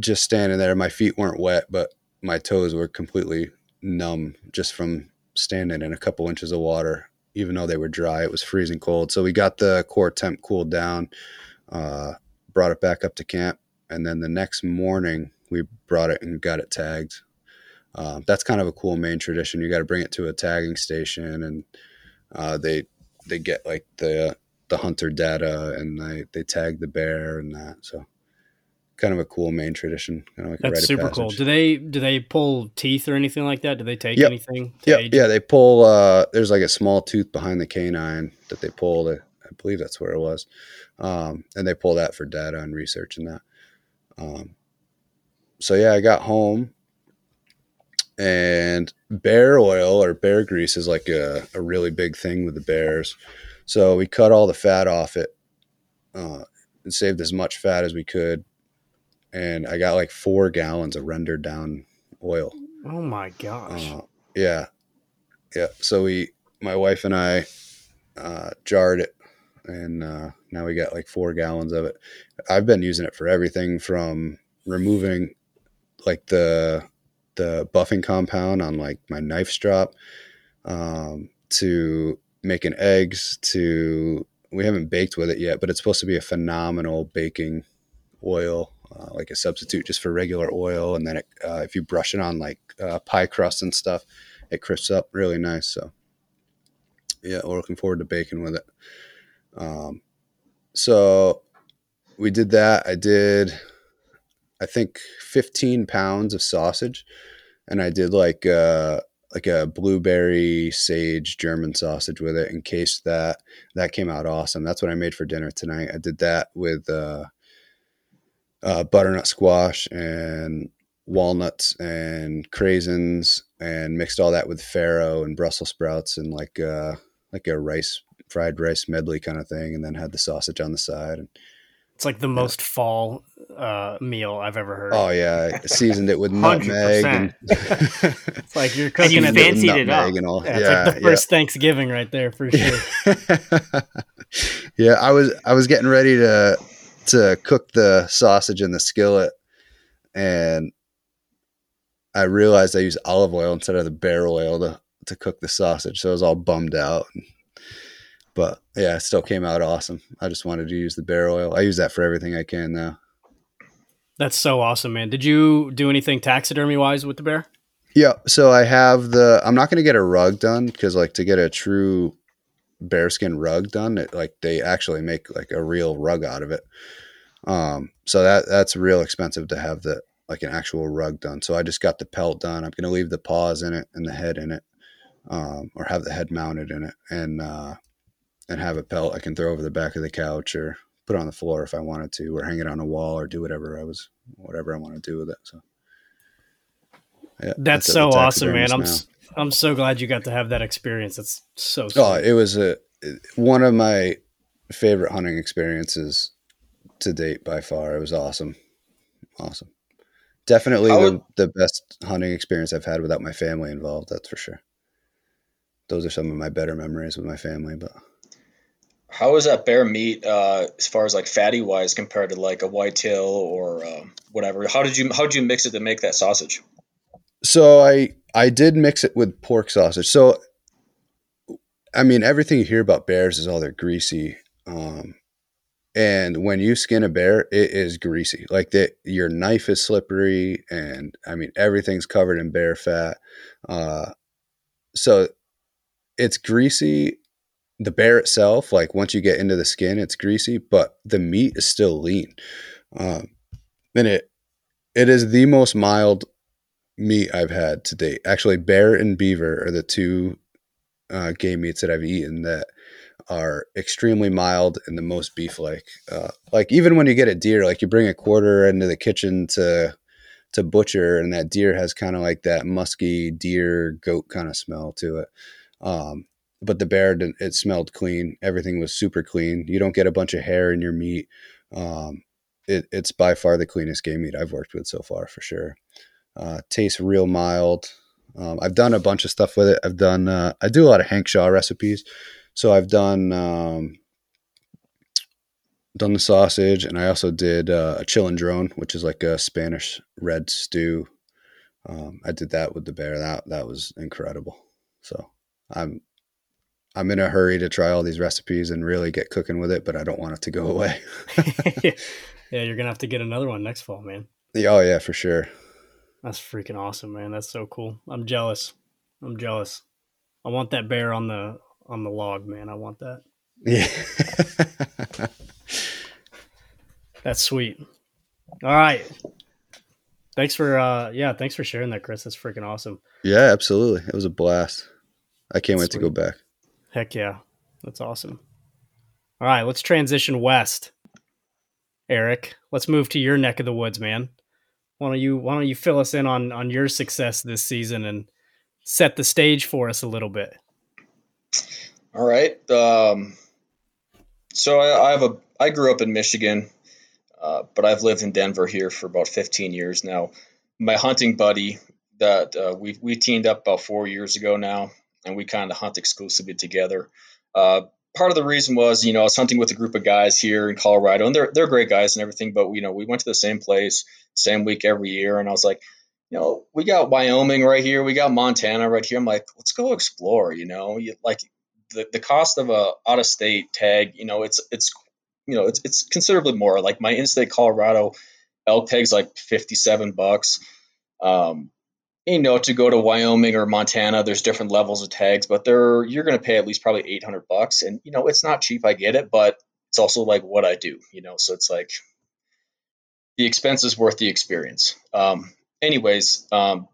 just standing there, my feet weren't wet, but my toes were completely numb just from standing in a couple inches of water. Even though they were dry, it was freezing cold. So we got the core temp cooled down, uh, brought it back up to camp. And then the next morning we brought it and got it tagged. Um, that's kind of a cool Maine tradition. You got to bring it to a tagging station, and uh, they, they get like the, the hunter data, and they, they tag the bear and that. So, kind of a cool Maine tradition. Kind of like That's a super cool. Do they do they pull teeth or anything like that? Do they take yep. anything? Yeah, yeah. They pull. Uh, there's like a small tooth behind the canine that they pull. I believe that's where it was, um, and they pull that for data and research and that. Um, so yeah, I got home, and bear oil or bear grease is like a, a really big thing with the bears. So we cut all the fat off it uh, and saved as much fat as we could. And I got like four gallons of rendered down oil. Oh my gosh. Uh, yeah. Yeah. So we, my wife and I, uh, jarred it, and, uh, now we got like four gallons of it. I've been using it for everything from removing like the, the buffing compound on like my knife strop, um, to making eggs to, we haven't baked with it yet, but it's supposed to be a phenomenal baking oil. Uh, like a substitute just for regular oil. And then it, uh, if you brush it on like uh, pie crust and stuff, it crisps up really nice. So yeah, we're looking forward to baking with it. Um, so we did that. I did, I think fifteen pounds of sausage, and I did like uh like a blueberry sage German sausage with it, encased that. That came out awesome. That's what I made for dinner tonight. I did that with, uh, Uh, butternut squash and walnuts and craisins, and mixed all that with farro and Brussels sprouts and like uh like a rice fried rice medley kind of thing, and then had the sausage on the side. And It's like the most yeah. fall uh, meal I've ever heard. Oh yeah, seasoned it with nutmeg. And it's like you're cooking and you it fancied it up. And all. Yeah, yeah, it's like the yeah. first Thanksgiving right there for sure. yeah, I was I was getting ready to to cook the sausage in the skillet, and I realized I used olive oil instead of the barrel oil to to cook the sausage. So I was all bummed out. But yeah, it still came out awesome. I just wanted to use the bear oil. I use that for everything I can now. That's so awesome, man. Did you do anything taxidermy wise with the bear? Yeah. So I have the, I'm not going to get a rug done because like to get a true bearskin rug done, it, like they actually make like a real rug out of it. Um, so that that's real expensive to have the, like an actual rug done. So I just got the pelt done. I'm going to leave the paws in it and the head in it, um, or have the head mounted in it. And, uh, and have a pelt I can throw over the back of the couch or put on the floor if I wanted to, or hang it on a wall or do whatever I was, whatever I want to do with it. So yeah, that's, that's so awesome, man. I'm, now. I'm so glad you got to have that experience. That's so, sweet. Oh, it was a, one of my favorite hunting experiences to date by far. It was awesome. Awesome. Definitely would, the, the best hunting experience I've had without my family involved. That's for sure. Those are some of my better memories with my family, but how is that bear meat uh, as far as like fatty wise compared to like a whitetail or um, whatever? How did you how did you mix it to make that sausage? So I I did mix it with pork sausage. So I mean everything you hear about bears is all they're greasy, um, and when you skin a bear, it is greasy. Like that, your knife is slippery, and I mean everything's covered in bear fat. Uh, so it's greasy. The bear itself, like once you get into the skin, it's greasy, but the meat is still lean. Um, and it, it is the most mild meat I've had to date. Actually, bear and beaver are the two uh, game meats that I've eaten that are extremely mild and the most beef-like. Uh, like even when you get a deer, like you bring a quarter into the kitchen to to butcher, and that deer has kind of like that musky deer goat kind of smell to it. Um, But the bear, it smelled clean. Everything was super clean. You don't get a bunch of hair in your meat. Um, it, it's by far the cleanest game meat I've worked with so far, for sure. Uh, tastes real mild. Um, I've done a bunch of stuff with it. I've done, uh, I do a lot of Hank Shaw recipes. So I've done, um, done the sausage, and I also did uh, a chilindrón, which is like a Spanish red stew. Um, I did that with the bear. That, that was incredible. So I'm, I'm in a hurry to try all these recipes and really get cooking with it, but I don't want it to go away. yeah. yeah, you're going to have to get another one next fall, man. Yeah, oh, yeah, for sure. That's freaking awesome, man. That's so cool. I'm jealous. I'm jealous. I want that bear on the on the log, man. I want that. Yeah. That's sweet. All right. Thanks for uh, yeah, thanks for sharing that, Chris. That's freaking awesome. Yeah, absolutely. It was a blast. I can't That's wait sweet. to go back. Heck yeah. That's awesome. All right, let's transition west. Erik, let's move to your neck of the woods, man. Why don't you why don't you fill us in on, on your success this season and set the stage for us a little bit? All right. Um, so I, I have a I grew up in Michigan, uh, but I've lived in Denver here for about fifteen years now. My hunting buddy that uh, we we teamed up about four years ago now. And we kind of hunt exclusively together. Uh, part of the reason was, you know, I was hunting with a group of guys here in Colorado, and they're they're great guys and everything. But you know, we went to the same place, same week every year, and I was like, you know, we got Wyoming right here, we got Montana right here. I'm like, let's go explore. You know, you, like the, the cost of a out of state tag, you know, it's it's you know it's it's considerably more. Like my in-state Colorado elk tag's like fifty-seven bucks. Um, You know, to go to Wyoming or Montana, there's different levels of tags, but they're you're going to pay at least probably eight hundred bucks. And, you know, it's not cheap. I get it, but it's also like what I do, you know, so it's like the expense is worth the experience. Um, anyways, um,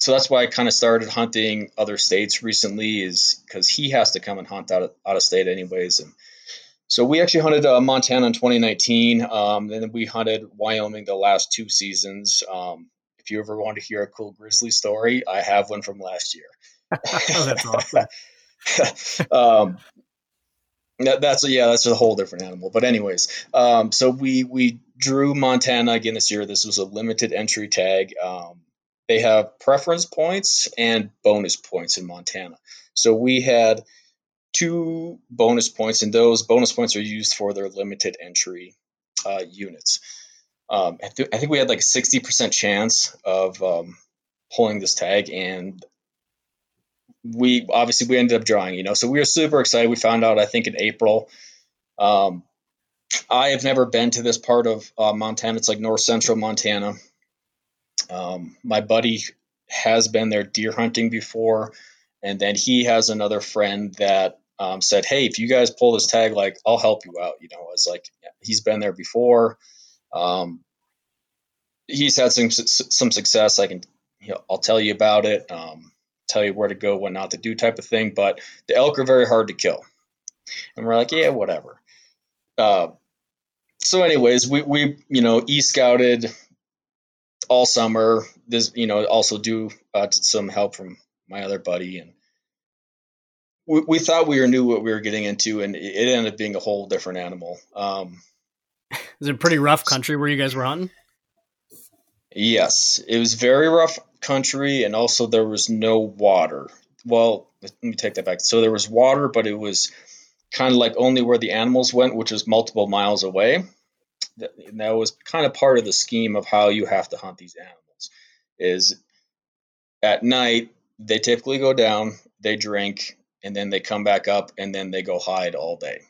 so that's why I kind of started hunting other states recently is because he has to come and hunt out of, out of state anyways. And so we actually hunted uh, Montana in twenty nineteen. Um, and then we hunted Wyoming the last two seasons. Um, If you ever want to hear a cool grizzly story, I have one from last year. Oh, that's awesome. um, That, that's yeah, that's a whole different animal. But anyways, um, so we we drew Montana again this year. This was a limited entry tag. Um, they have preference points and bonus points in Montana. So we had two bonus points, and those bonus points are used for their limited entry uh, units. Um, I, th- I think we had like a sixty percent chance of um, pulling this tag, and we obviously we ended up drawing, you know, so we were super excited. We found out, I think, in April. Um, I have never been to this part of uh, Montana. It's like North Central Montana. Um, my buddy has been there deer hunting before, and then he has another friend that um, said, hey, if you guys pull this tag, like, I'll help you out. You know, I was like, yeah, he's been there before. Um, he's had some, some success. I can, you know, I'll tell you about it. Um, tell you where to go, what not to do type of thing. But the elk are very hard to kill. And we're like, yeah, whatever. Uh, so anyways, we, we, you know, e-scouted all summer. This, you know, also do uh, some help from my other buddy. And we, we thought we knew what we were getting into, and it ended up being a whole different animal. Um, Is it pretty rough country where you guys were hunting? Yes, it was very rough country, and also there was no water. Well, let me take that back. So there was water, but it was kind of like only where the animals went, which was multiple miles away. And that was kind of part of the scheme of how you have to hunt these animals. Is at night, they typically go down, they drink, and then they come back up, and then they go hide all day.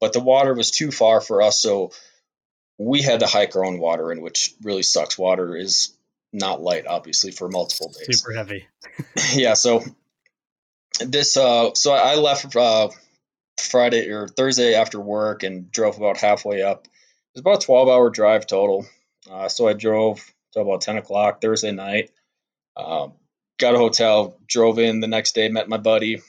But the water was too far for us, so we had to hike our own water in, which really sucks. Water is not light, obviously, for multiple days. Super heavy. Yeah, so this, uh, so I left uh, Friday or Thursday after work and drove about halfway up. It was about a twelve-hour drive total. Uh, so I drove to about ten o'clock Thursday night, uh, got a hotel, drove in the next day, met my buddy.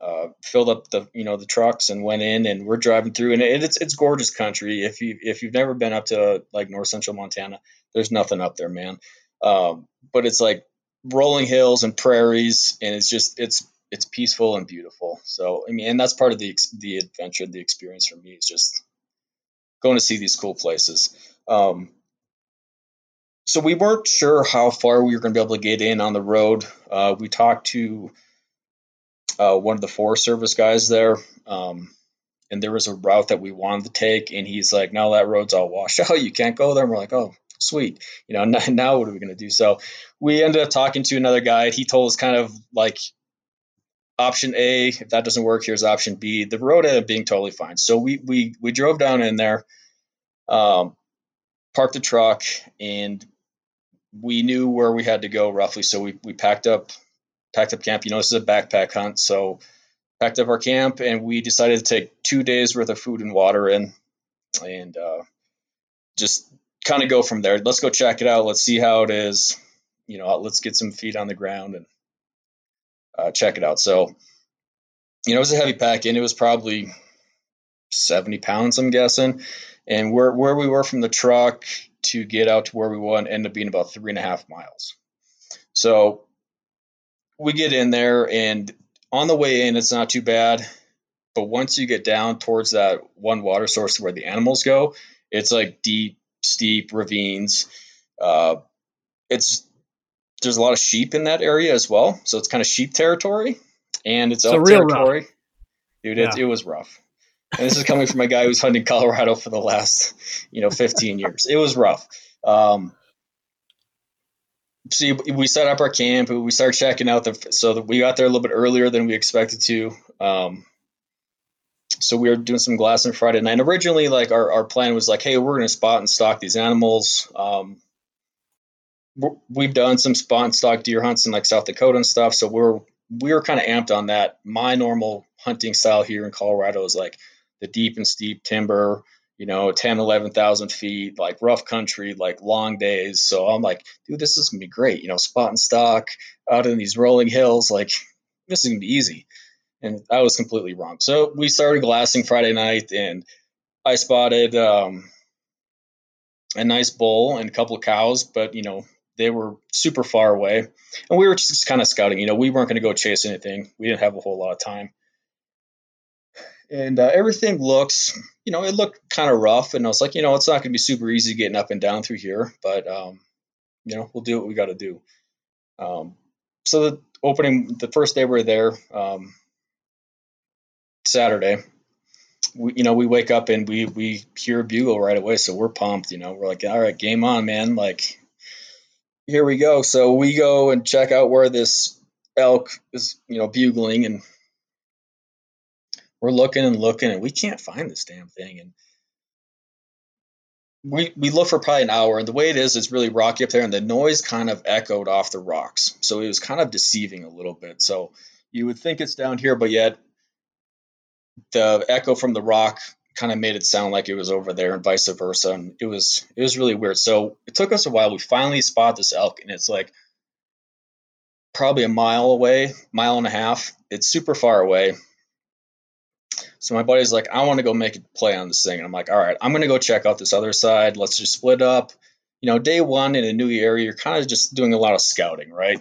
Uh, filled up the, you know, the trucks and went in, and we're driving through, and it, it's, it's gorgeous country. If you, if you've never been up to uh, like North Central Montana, there's nothing up there, man. Um, but it's like rolling hills and prairies, and it's just, it's, it's peaceful and beautiful. So, I mean, and that's part of the, the adventure, the experience for me is just going to see these cool places. Um, so we weren't sure how far we were going to be able to get in on the road. Uh, we talked to, Uh, one of the Forest Service guys there, um, and there was a route that we wanted to take, and he's like, no, that road's all washed out. You can't go there. And we're like, oh, sweet. You know, now, now what are we going to do? So we ended up talking to another guy. He told us kind of like option A, if that doesn't work, here's option B. The road ended up being totally fine. So we we we drove down in there, um, parked the truck, and we knew where we had to go roughly. So we we packed up. Packed up camp. You know, this is a backpack hunt, so packed up our camp, and we decided to take two days worth of food and water in, and uh, just kind of go from there. Let's go check it out. Let's see how it is. You know, let's get some feet on the ground and uh, check it out. So, you know, it was a heavy pack, and it was probably seventy pounds, I'm guessing. And where where we were from the truck to get out to where we went ended up being about three and a half miles. So we get in there, and on the way in, it's not too bad. But once you get down towards that one water source where the animals go, it's like deep, steep ravines. Uh, it's there's a lot of sheep in that area as well. So it's kind of sheep territory, and it's elk territory. Rough. Dude, yeah. it, it was rough. And this is coming from a guy who's hunted Colorado for the last, you know, fifteen years. It was rough. Um See, we set up our camp. We started checking out the, so that we got there a little bit earlier than we expected to. Um, so we were doing some glassing Friday night. And originally, like our, our plan was like, hey, we're going to spot and stalk these animals. Um, we've done some spot and stalk deer hunts in like South Dakota and stuff. So we're we were kind of amped on that. My normal hunting style here in Colorado is like the deep and steep timber. You know, ten, eleven thousand feet, like rough country, like long days. So I'm like, dude, this is going to be great. You know, spot and stalk out in these rolling hills, like this is going to be easy. And I was completely wrong. So we started glassing Friday night, and I spotted um, a nice bull and a couple of cows, but, you know, they were super far away. And we were just kind of scouting. You know, we weren't going to go chase anything. We didn't have a whole lot of time. And uh, everything looks, you know, it looked kind of rough. And I was like, you know, it's not going to be super easy getting up and down through here. But, um, you know, we'll do what we got to do. Um, so the opening, the first day we were there, um, Saturday, we, you know, we wake up and we, we hear a bugle right away. So we're pumped, you know, we're like, all right, game on, man. Like, here we go. So we go and check out where this elk is, you know, bugling, and we're looking and looking, and we can't find this damn thing. And we we looked for probably an hour. And the way it is, it's really rocky up there, and the noise kind of echoed off the rocks. So it was kind of deceiving a little bit. So you would think it's down here, but yet the echo from the rock kind of made it sound like it was over there, and vice versa. And it was it was really weird. So it took us a while. We finally spot this elk, and it's like probably a mile away, mile and a half. It's super far away. So my buddy's like, I want to go make a play on this thing. And I'm like, all right, I'm going to go check out this other side. Let's just split up. You know, day one in a new area, you're kind of just doing a lot of scouting, right?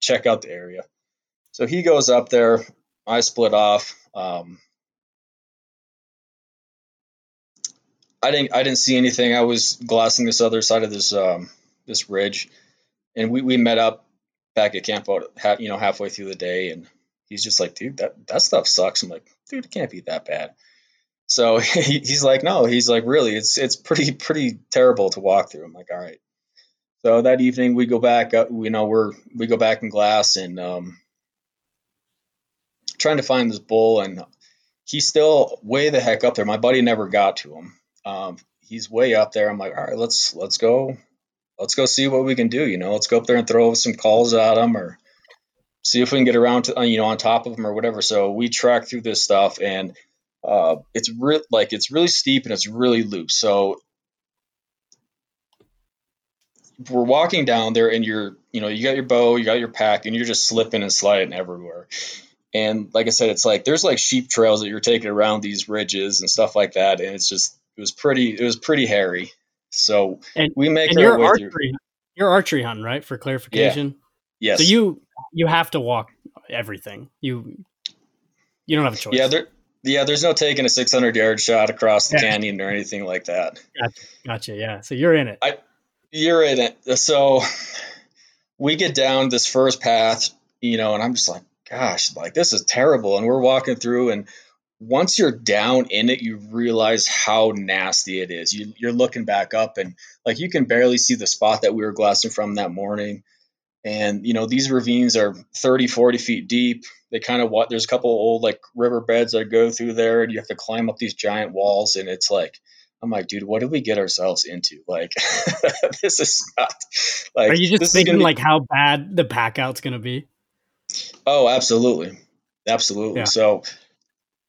Check out the area. So he goes up there. I split off. Um, I didn't I didn't see anything. I was glassing this other side of this um, this ridge. And we, we met up back at camp, out, you know, halfway through the day. And he's just like, dude, that, that stuff sucks. I'm like, dude, it can't be that bad. So he, he's like, no, he's like, really, it's it's pretty, pretty terrible to walk through. I'm like, all right. So that evening we go back up, you know, we're, we go back in glass and um, trying to find this bull, and he's still way the heck up there. My buddy never got to him. Um, he's way up there. I'm like, all right, let's, let's go, let's go see what we can do. You know, let's go up there and throw some calls at him, or see if we can get around to, you know, on top of them or whatever. So we track through this stuff, and uh, it's re- like it's really steep and it's really loose. So we're walking down there, and you're, you know, you got your bow, you got your pack, and you're just slipping and sliding everywhere. And like I said, it's like there's like sheep trails that you're taking around these ridges and stuff like that. And it's just it was pretty it was pretty hairy. So and, we make our way archery, through. You're archery hunting, right? For clarification. Yeah. Yes. So you you have to walk everything. You you don't have a choice. Yeah, there, yeah. There's no taking a six hundred yard shot across the yeah. canyon or anything like that. Gotcha. gotcha. Yeah. So you're in it. I, you're in it. So we get down this first path, you know, and I'm just like, gosh, like this is terrible. And we're walking through, and once you're down in it, you realize how nasty it is. You, you're looking back up, and like you can barely see the spot that we were glassing from that morning. And, you know, these ravines are thirty, forty feet deep. They kind of what there's a couple old like riverbeds that go through there, and you have to climb up these giant walls. And it's like, I'm like, dude, what did we get ourselves into? Like, this is not like, are you just thinking be- like how bad the pack out's going to be? Oh, absolutely. Absolutely. Yeah. So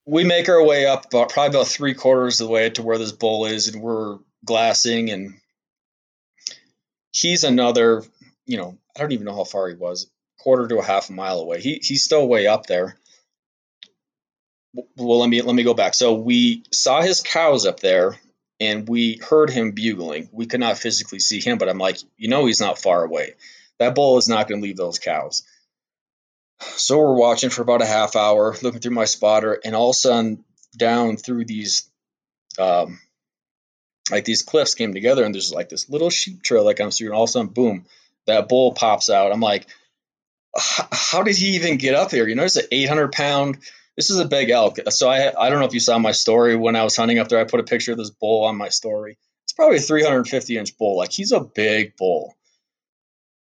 we make our way up about, probably about three quarters of the way to where this bull is, and we're glassing, and he's another, you know, I don't even know how far he was, quarter to a half a mile away. He he's still way up there. Well, let me let me go back. So we saw his cows up there, and we heard him bugling. We could not physically see him, but I'm like, you know, he's not far away. That bull is not going to leave those cows. So we're watching for about a half hour, looking through my spotter, and all of a sudden, down through these, um, like these cliffs came together, and there's like this little sheep trail that comes through, and all of a sudden, boom. That bull pops out. I'm like, how did he even get up here? You know, it's an eight hundred pound. This is a big elk. So I I don't know if you saw my story when I was hunting up there. I put a picture of this bull on my story. It's probably a three hundred fifty inch bull. Like, he's a big bull.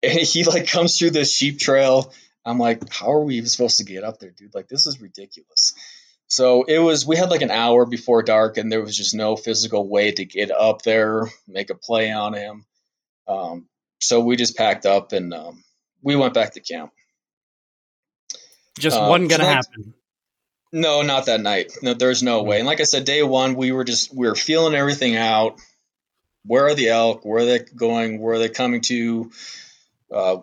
And he, like, comes through this sheep trail. I'm like, how are we even supposed to get up there, dude? Like, this is ridiculous. So it was, we had like an hour before dark, and there was just no physical way to get up there, make a play on him. Um, So we just packed up, and um, we went back to camp. Just um, wasn't going to happen. No, not that night. No, there's no way. And like I said, day one, we were just, we were feeling everything out. Where are the elk? Where are they going? Where are they coming to? Uh,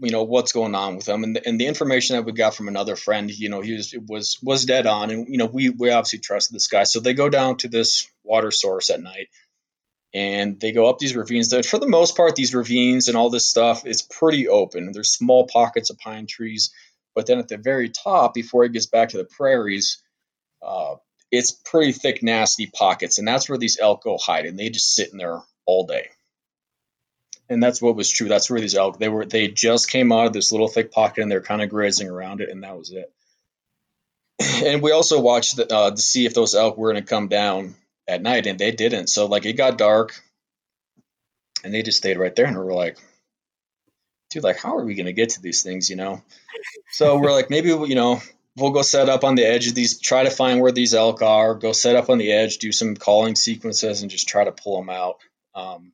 you know, what's going on with them? And the, and the information that we got from another friend, you know, he was, was, was dead on. And, you know, we, we obviously trusted this guy. So they go down to this water source at night. And they go up these ravines. For the most part, these ravines and all this stuff is pretty open. There's small pockets of pine trees. But then at the very top, before it gets back to the prairies, uh, it's pretty thick, nasty pockets. And that's where these elk go hide. And they just sit in there all day. And that's what was true. That's where these elk, they were, they just came out of this little thick pocket and they're kind of grazing around it. And that was it. And we also watched the, uh, to see if those elk were going to come down at night, and they didn't. So like it got dark and they just stayed right there. And we were like, dude, like, how are we going to get to these things? You know? So we're like, maybe, you know, we'll go set up on the edge of these, try to find where these elk are, go set up on the edge, do some calling sequences and just try to pull them out. Um,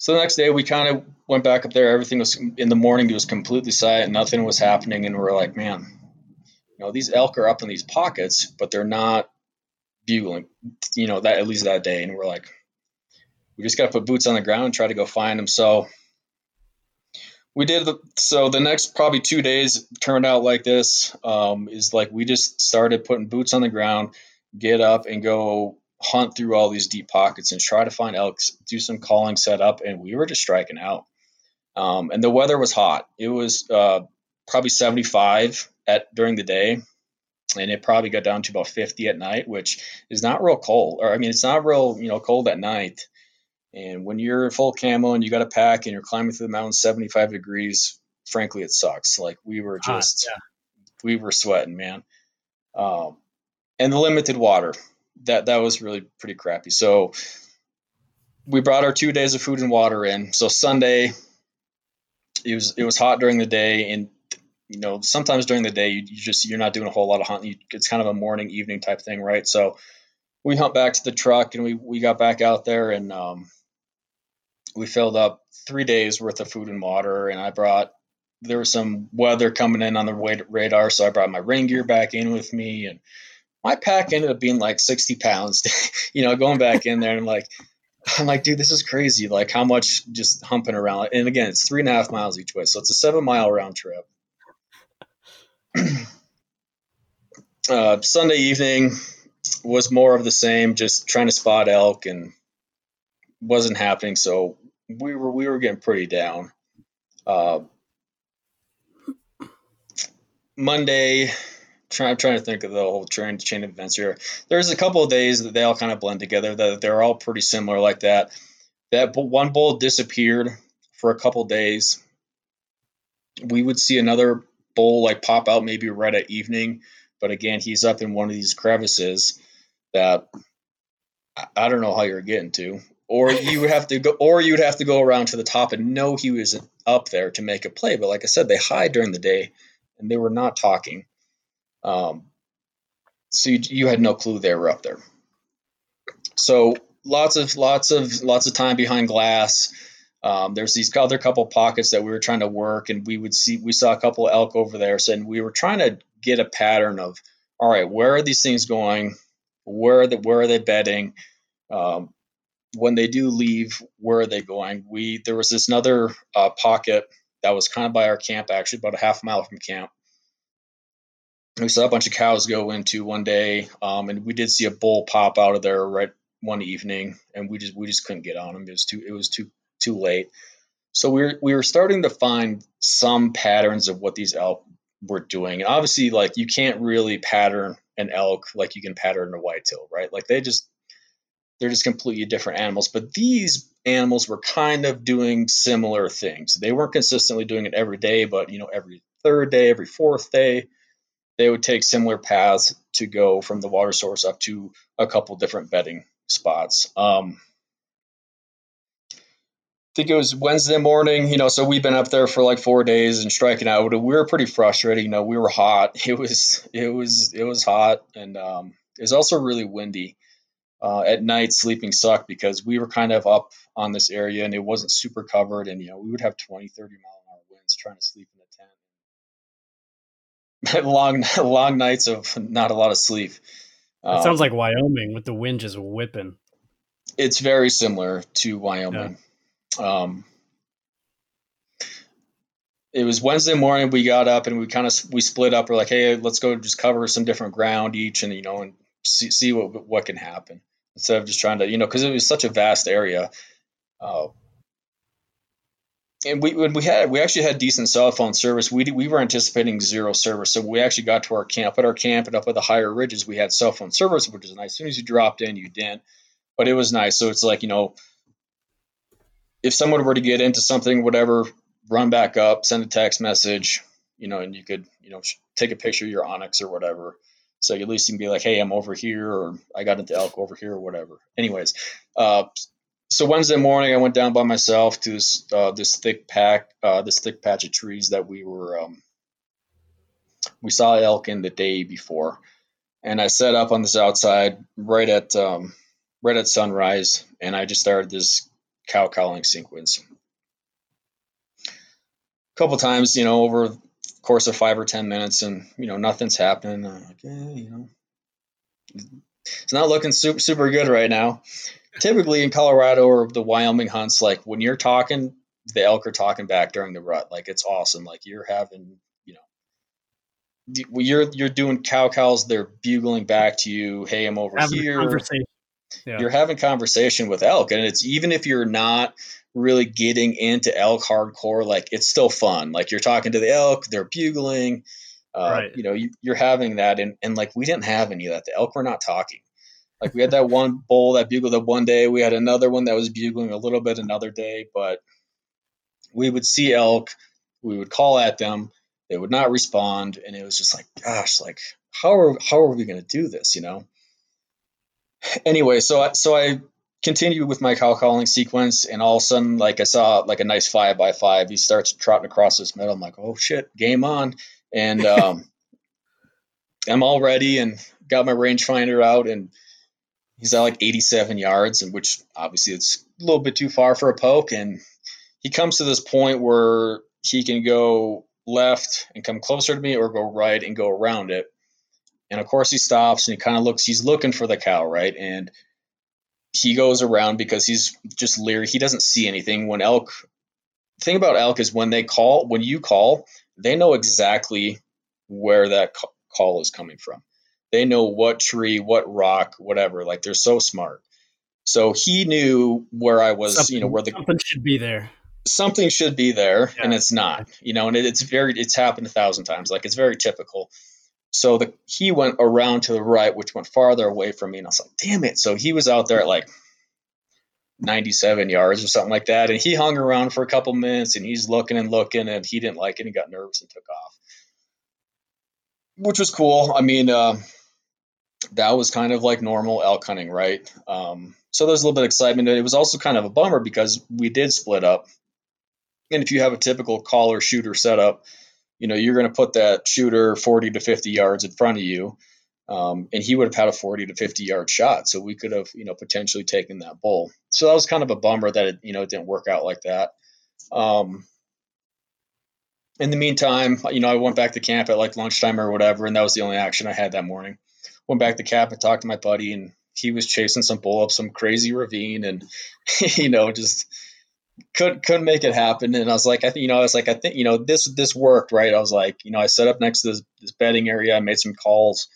So the next day we kind of went back up there. Everything was in the morning. It was completely silent. Nothing was happening. And we were like, man, you know, these elk are up in these pockets, but they're not bugling, you know, that at least that day. And we're like, we just got to put boots on the ground and try to go find them. So we did. The, so the next probably two days turned out like this, um, is like, we just started putting boots on the ground, get up and go hunt through all these deep pockets and try to find elk, do some calling setup. And we were just striking out. Um, and the weather was hot. It was uh, probably seventy-five at during the day. And it probably got down to about fifty at night, which is not real cold. Or I mean, it's not real, you know, cold at night. And when you're in full camo and you got a pack and you're climbing through the mountains, seventy-five degrees, frankly, it sucks. Like we were just, hot, yeah. we were sweating, man. Um, and the limited water. that that was really pretty crappy. So we brought our two days of food and water in. So Sunday it was, it was hot during the day. And, you know, sometimes during the day, you, you just, you're not doing a whole lot of hunting. You, it's kind of a morning, evening type thing. Right. So we humped back to the truck and we, we got back out there and, um, we filled up three days worth of food and water. And I brought, there was some weather coming in on the radar. So I brought my rain gear back in with me, and my pack ended up being like sixty pounds, you know, going back in there. And I'm like, I'm like, dude, this is crazy. Like how much just humping around. And again, it's three and a half miles each way. So it's a seven mile round trip. uh, Sunday evening was more of the same, just trying to spot elk, and wasn't happening. So we were, we were getting pretty down. Uh, Monday, I'm trying to think of the whole train chain of events here. There's a couple of days that they all kind of blend together, that they're all pretty similar like that. That one bull disappeared for a couple of days. We would see another bull like pop out maybe right at evening. But again, he's up in one of these crevices that I don't know how you're getting to, or you would have to go, or you'd have to go around to the top and know he was up there to make a play. But like I said, they hide during the day and they were not talking. Um, so you, you had no clue they were up there. So lots of, lots of, lots of time behind glass. Um, there's these other couple pockets that we were trying to work, and we would see, we saw a couple of elk over there. So, and we were trying to get a pattern of, all right, where are these things going? Where are the, where are they bedding? Um, when they do leave, where are they going? We, there was this another, uh, pocket that was kind of by our camp, actually about a half mile from camp. We saw a bunch of cows go into one day, um, and we did see a bull pop out of there right one evening, and we just we just couldn't get on him. It was too it was too too late. So we were, we were starting to find some patterns of what these elk were doing. And obviously, like you can't really pattern an elk like you can pattern a whitetail, right? Like they just they're just completely different animals. But these animals were kind of doing similar things. They weren't consistently doing it every day, but you know, every third day, every fourth day, they would take similar paths to go from the water source up to a couple different bedding spots. Um, I think it was Wednesday morning, you know, so we've been up there for like four days and striking out. We were pretty frustrated. You know, we were hot. It was, it was, it was hot. And um, it was also really windy uh, at night. Sleeping sucked because we were kind of up on this area and it wasn't super covered. And, you know, we would have twenty, thirty mile an hour winds trying to sleep in the tent. long, long nights of not a lot of sleep. It um, sounds like Wyoming with the wind just whipping. It's very similar to Wyoming. Yeah. Um, it was Wednesday morning. We got up and we kind of, we split up. We're like, hey, let's go just cover some different ground each and, you know, and see, see what, what can happen instead of just trying to, you know, cause it was such a vast area. Uh, and we when we had we actually had decent cell phone service. We we were anticipating zero service, so we actually got to our camp. At our camp and up at the higher ridges, we had cell phone service, which is nice. As soon as you dropped in, you didn't. But it was nice. So it's like, you know, if someone were to get into something, whatever, run back up, send a text message, you know, and you could, you know, take a picture of your Onyx or whatever. So at least you can be like, hey, I'm over here, or I got into elk over here, or whatever. Anyways, uh, so Wednesday morning, I went down by myself to this uh, this thick pack, uh, this thick patch of trees that we were um, we saw elk in the day before, and I set up on this outside right at um, right at sunrise, and I just started this cow calling sequence. A couple times, you know, over the course of five or ten minutes, and you know, nothing's happening. I'm like, eh, you know, it's not looking super super good right now. Typically in Colorado or the Wyoming hunts, like when you're talking, the elk are talking back during the rut. Like it's awesome. Like you're having, you know, you're you're doing cow calls. They're bugling back to you. Hey, I'm over having here. Yeah. You're having conversation with elk, and it's even if you're not really getting into elk hardcore, like it's still fun. Like you're talking to the elk, they're bugling. Uh, right. You know, you, you're having that, and and like we didn't have any of that. The elk were not talking. Like we had that one bull that bugled up one day. We had another one that was bugling a little bit another day, but we would see elk. We would call at them. They would not respond. And it was just like, gosh, like how are, how are we going to do this? You know? Anyway, so I, so I continued with my cow calling sequence, and all of a sudden, like I saw like a nice five by five. He starts trotting across this meadow. I'm like, oh shit, game on. And um, I'm all ready and got my rangefinder out, and he's at like eighty-seven yards, and which obviously it's a little bit too far for a poke. And he comes to this point where he can go left and come closer to me, or go right and go around it. And of course he stops and he kind of looks, he's looking for the cow, right? And he goes around because he's just leery. He doesn't see anything. When elk, the thing about elk is when they call, when you call, they know exactly where that call is coming from. They know what tree, what rock, whatever. Like they're so smart. So he knew where I was, something, you know, where the something should be there. Something should be there, yeah. And it's not, you know, and it, it's very, it's happened a thousand times. Like it's very typical. So the, he went around to the right, which went farther away from me. And I was like, damn it. So he was out there at like ninety-seven yards or something like that. And he hung around for a couple minutes, and he's looking and looking, and he didn't like it and got nervous and took off, which was cool. I mean, um, uh, that was kind of like normal elk hunting, right? Um, so there's a little bit of excitement. It was also kind of a bummer because we did split up. And if you have a typical caller shooter setup, you know, you're going to put that shooter forty to fifty yards in front of you. Um, and he would have had a forty to fifty yard shot. So we could have, you know, potentially taken that bull. So that was kind of a bummer that, it, you know, it didn't work out like that. Um, in the meantime, you know, I went back to camp at like lunchtime or whatever. And that was the only action I had that morning. Went back to camp and talked to my buddy, and he was chasing some bull up some crazy ravine, and you know, just couldn't couldn't make it happen. And I was like, I think you know, I was like, I think you know, this this worked, right? I was like, you know, I set up next to this, this bedding area, I made some calls,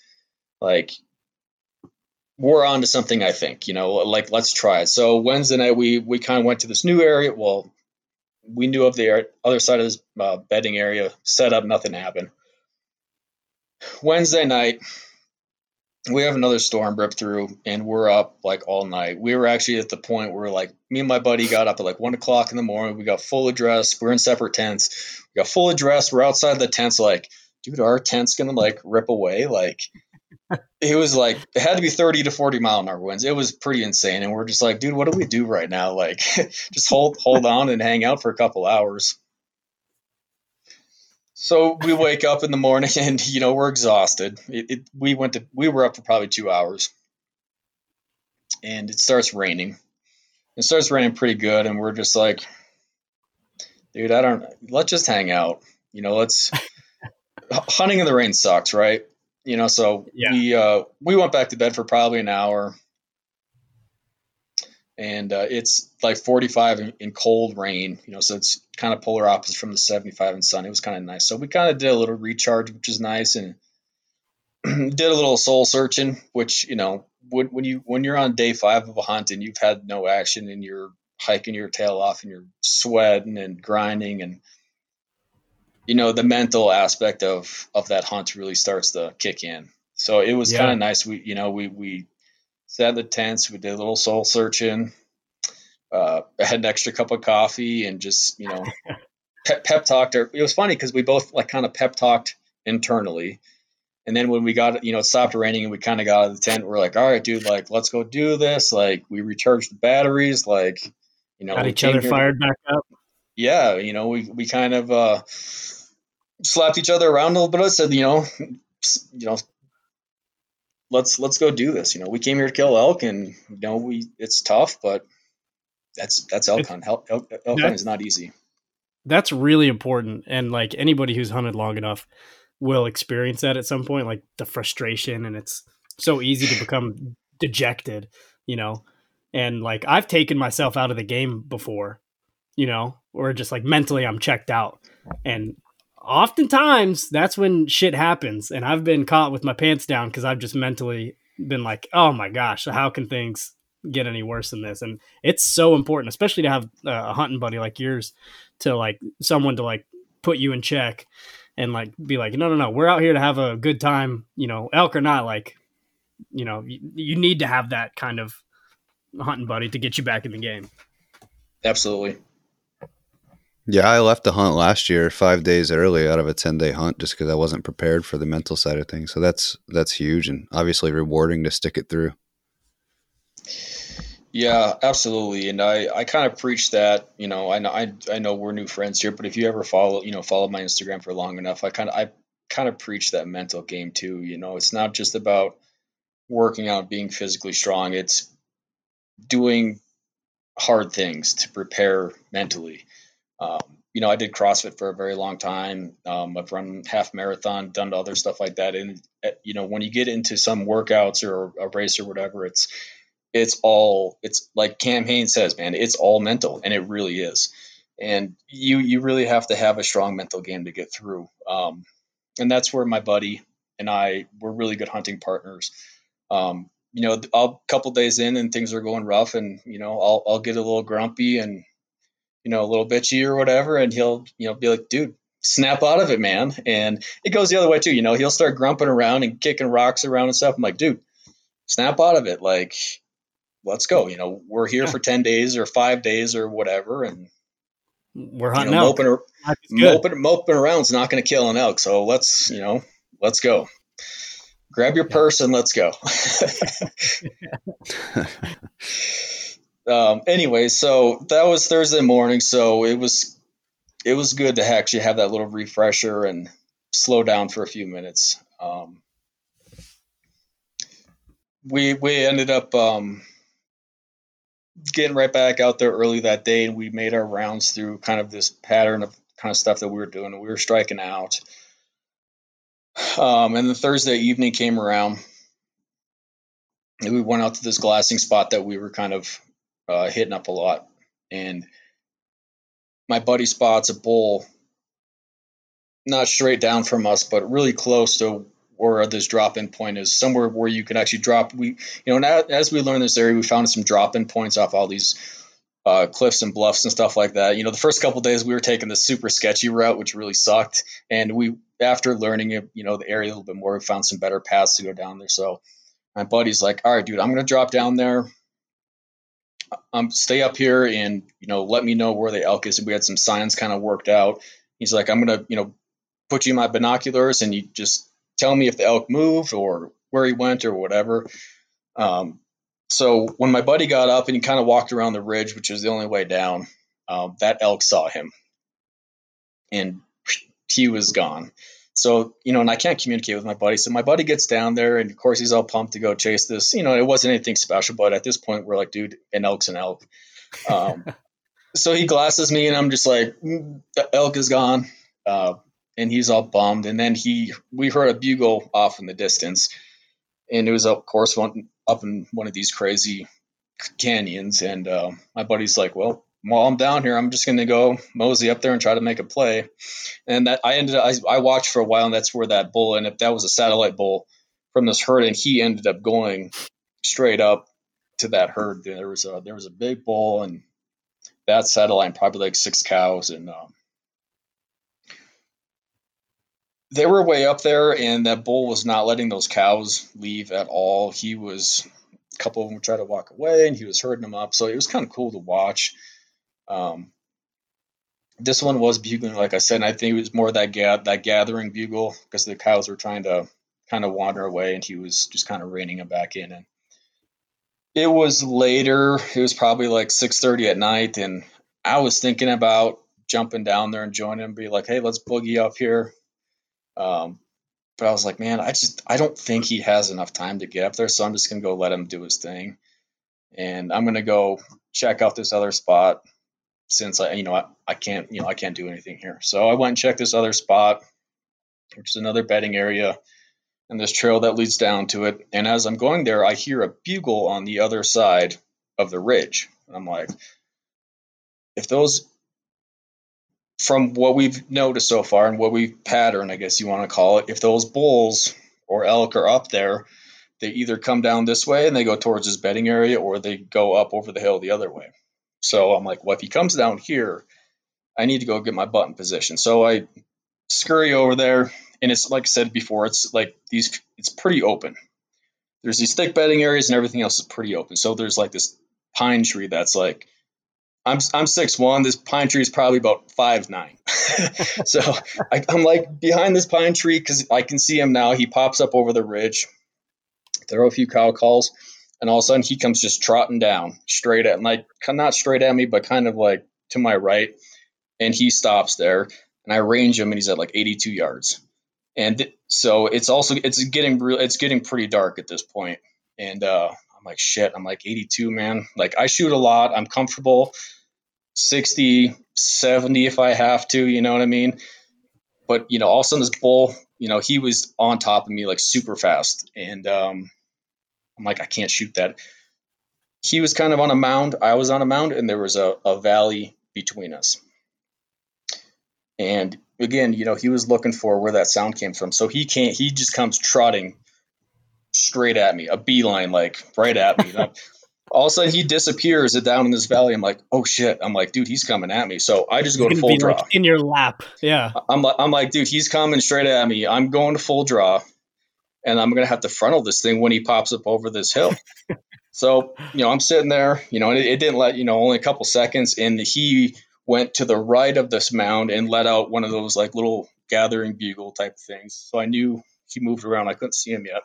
like we're on to something, I think, you know, like let's try it. So Wednesday night we we kind of went to this new area. Well, we knew of the other side of this uh, bedding area, set up, nothing happened. Wednesday night, we have another storm rip through, and we're up like all night. We were actually at the point where like me and my buddy got up at like one o'clock in the morning. We got full address. We're in separate tents. We got full address. We're outside the tents. Like, dude, our tent's going to like rip away. Like it was like, it had to be thirty to forty mile an hour winds. It was pretty insane. And we're just like, dude, what do we do right now? Like just hold, hold on and hang out for a couple hours. So we wake up in the morning, and, you know, we're exhausted. It, it, we went to, we were up for probably two hours, and it starts raining. It starts raining pretty good. And we're just like, dude, I don't, let's just hang out. You know, let's hunting in the rain sucks. Right. You know, so yeah. we, uh, we went back to bed for probably an hour, and uh, it's like forty-five in, in cold rain, you know, so it's kind of polar opposite from the seventy-five and sun. It was kind of nice. So we kind of did a little recharge, which is nice, and did a little soul searching, which, you know, when, when you, when you're on day five of a hunt and you've had no action and you're hiking your tail off and you're sweating and grinding, and you know, the mental aspect of, of that hunt really starts to kick in. So it was yeah. kind of nice. We, you know, we, we sat in the tents, we did a little soul searching. Uh, I had an extra cup of coffee and just, you know, pe- pep talked. It was funny because we both like kind of pep talked internally. And then when we got, you know, it stopped raining and we kind of got out of the tent, we're like, all right, dude, like, let's go do this. Like, we recharged the batteries, like, you know, got each other fired back up. Yeah. You know, we, we kind of, uh, slapped each other around a little bit. I said, you know, you know, let's, let's go do this. You know, we came here to kill elk, and you know, we, it's tough, but that's, that's elk hunt. Elk, elk, elk hunt is not easy. That's really important. And like anybody who's hunted long enough will experience that at some point, like the frustration, and it's so easy to become dejected, you know? And like, I've taken myself out of the game before, you know, or just like mentally I'm checked out. And oftentimes that's when shit happens. And I've been caught with my pants down because I've just mentally been like, oh my gosh, how can things get any worse than this? And it's so important, especially to have a hunting buddy like yours, to like someone to like put you in check and like be like, no, no, no, we're out here to have a good time, you know, elk or not. Like, you know, you, you need to have that kind of hunting buddy to get you back in the game. Absolutely. Yeah, I left the hunt last year five days early out of a ten-day hunt just because I wasn't prepared for the mental side of things. So that's that's huge, and obviously rewarding to stick it through. Yeah, absolutely. And I, I kind of preach that, you know, I know I, I know we're new friends here, but if you ever follow, you know, follow my Instagram for long enough, I kind of I kind of preach that mental game too. You know, it's not just about working out, being physically strong. It's doing hard things to prepare mentally. Um, you know, I did CrossFit for a very long time. Um, I've run half marathon, done other stuff like that. And, you know, when you get into some workouts or a race or whatever, it's, it's all, it's like Cam Haines says, man, it's all mental, and it really is. And you, you really have to have a strong mental game to get through. Um, and that's where my buddy and I were really good hunting partners. Um, you know, a couple days in and things are going rough, and, you know, I'll, I'll get a little grumpy and, you know, a little bitchy or whatever. And he'll, you know, be like, dude, snap out of it, man. And it goes the other way too. You know, he'll start grumping around and kicking rocks around and stuff. I'm like, dude, snap out of it. Like, let's go. You know, we're here yeah. for ten days or five days or whatever. And we're hunting, you know, elk. Moping, moping, moping around is not going to kill an elk. So let's, you know, let's go. Grab your yeah. purse and let's go. Um, anyway, so that was Thursday morning. So it was, it was good to actually have that little refresher and slow down for a few minutes. Um, we, we ended up, um, getting right back out there early that day, and we made our rounds through kind of this pattern of kind of stuff that we were doing. We were striking out. Um, and the Thursday evening came around, and we went out to this glassing spot that we were kind of, Uh, hitting up a lot, and my buddy spots a bull not straight down from us, but really close to where this drop-in point is, somewhere where you can actually drop. We, you know, now as we learned this area, we found some drop-in points off all these uh, cliffs and bluffs and stuff like that. You know, the first couple of days we were taking the super sketchy route, which really sucked, and we, after learning it, you know, the area a little bit more, we found some better paths to go down there. So my buddy's like, all right, dude, I'm gonna drop down there. Um, stay up here and, you know, let me know where the elk is. We had some signs kind of worked out. He's like, I'm going to, you know, put you in my binoculars and you just tell me if the elk moved or where he went or whatever. Um, so when my buddy got up and he kind of walked around the ridge, which was the only way down, um, that elk saw him and he was gone. So, you know, and I can't communicate with my buddy. So my buddy gets down there, and of course he's all pumped to go chase this. You know, it wasn't anything special, but at this point we're like, dude, an elk's an elk. Um, so he glasses me, and I'm just like, mm, the elk is gone. Uh, and he's all bummed. And then he, we heard a bugle off in the distance, and it was of course one up in one of these crazy canyons. And, uh, my buddy's like, well, while I'm down here, I'm just going to go mosey up there and try to make a play. And that I ended up, I, I watched for a while, and that's where that bull ended up. That was a satellite bull from this herd, and he ended up going straight up to that herd. There was a, there was a big bull, and that saddle line, probably like six cows. And um, they were way up there, and that bull was not letting those cows leave at all. He was, a couple of them tried to walk away, and he was herding them up. So it was kind of cool to watch. Um, this one was bugling, like I said, and I think it was more that ga- that gathering bugle, because the cows were trying to kind of wander away, and he was just kind of reining them back in. And it was later, it was probably like six thirty at night, and I was thinking about jumping down there and joining him, be like, hey, let's boogie up here. Um, but I was like, man, I just, I don't think he has enough time to get up there, so I'm just going to go let him do his thing. And I'm going to go check out this other spot, since I, you know, I, I can't, you know, I can't do anything here. So I went and checked this other spot, which is another bedding area, and this trail that leads down to it. And as I'm going there, I hear a bugle on the other side of the ridge. And I'm like, if those, from what we've noticed so far and what we've patterned, I guess you want to call it, if those bulls or elk are up there, they either come down this way and they go towards this bedding area, or they go up over the hill the other way. So I'm like, well, if he comes down here, I need to go get my butt in position. So I scurry over there. And it's like I said before, it's like these, it's pretty open. There's these thick bedding areas and everything else is pretty open. So there's like this pine tree that's like, I'm I'm six one. This pine tree is probably about five nine. So I, I'm like behind this pine tree because I can see him now. He pops up over the ridge. Throw a few cow calls, and all of a sudden he comes just trotting down straight at, like not straight at me, but kind of like to my right. And he stops there, and I range him, and he's at like eighty-two yards. And th- so it's also, it's getting real, it's getting pretty dark at this point. And, uh, I'm like, shit, I'm like eighty-two, man. Like I shoot a lot. I'm comfortable sixty, seventy, if I have to, you know what I mean? But you know, all of a sudden this bull, you know, he was on top of me like super fast. And, um, I'm like, I can't shoot that. He was kind of on a mound. I was on a mound, and there was a, a valley between us. And again, you know, he was looking for where that sound came from. So he can't, he just comes trotting straight at me, a beeline, like right at me. And all of a sudden he disappears down in this valley. I'm like, oh shit. I'm like, dude, he's coming at me. So I just go to full draw. Like in your lap. Yeah. I'm like, I'm like, dude, he's coming straight at me. I'm going to full draw, and I'm going to have to frontal this thing when he pops up over this hill. So, you know, I'm sitting there, you know, and it, it didn't let, you know, only a couple seconds. And he went to the right of this mound and let out one of those like little gathering bugle type things. So I knew he moved around. I couldn't see him yet.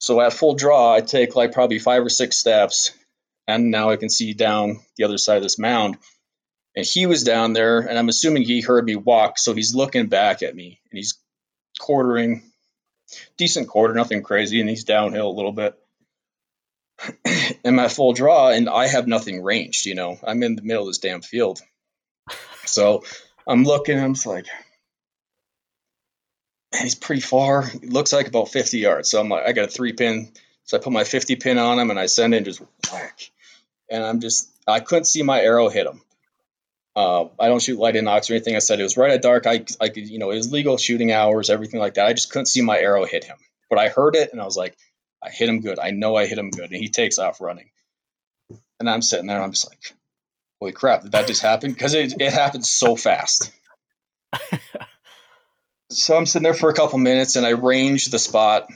So at full draw, I take like probably five or six steps, and now I can see down the other side of this mound. And he was down there, and I'm assuming he heard me walk. So he's looking back at me, and he's quartering, decent quarter, nothing crazy. And he's downhill a little bit. And my full draw, and I have nothing ranged, you know, I'm in the middle of this damn field. So I'm looking, I'm just like, man, he's pretty far. It looks like about fifty yards. So I'm like, I got a three pin. So I put my fifty pin on him, and I send it and just whack. And I'm just, I couldn't see my arrow hit him. Uh, I don't shoot light inox or anything. I said it was right at dark. I, I could, you know, it was legal shooting hours, everything like that. I just couldn't see my arrow hit him, but I heard it. And I was like, I hit him good. I know I hit him good. And he takes off running. And I'm sitting there, and I'm just like, holy crap, did that just happen? Because it, it happened so fast. So I'm sitting there for a couple minutes, and I range the spot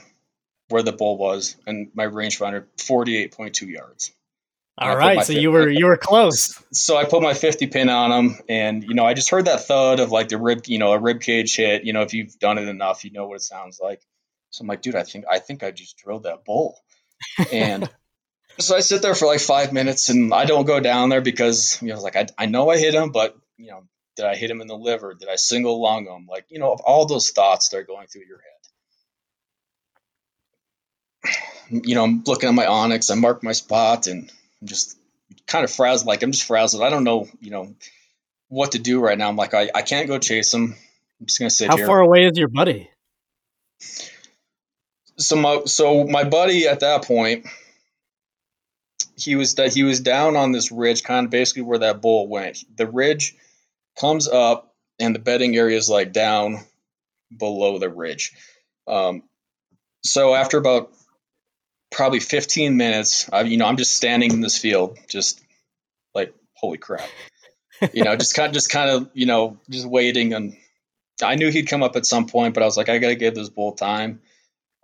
where the bull was, and my rangefinder, forty-eight point two yards. All right, so you were you were close. So I put my fifty pin on him, and you know, I just heard that thud of like the rib, you know, a rib cage hit. You know, if you've done it enough, you know what it sounds like. So I'm like, dude, I think I think I just drilled that bull. And so I sit there for like five minutes and I don't go down there because, you know, like I, I know I hit him, but, you know, did I hit him in the liver? Did I single lung him? Like, you know, all those thoughts that are going through your head. You know, I'm looking at my Onyx. I mark my spot, and I'm just kind of frazzled. Like I'm just frazzled. I don't know, you know, what to do right now. I'm like, I, I can't go chase him. I'm just going to sit here. How far away is your buddy? So my, so my buddy at that point, He was that he was down on this ridge, kind of basically where that bull went. The ridge comes up, and the bedding area is like down below the ridge. Um, so after about probably fifteen minutes, I, you know, I'm just standing in this field, just like, holy crap. you know, just kind of, just kind of, you know, just waiting. And I knew he'd come up at some point, but I was like, I got to give this bull time,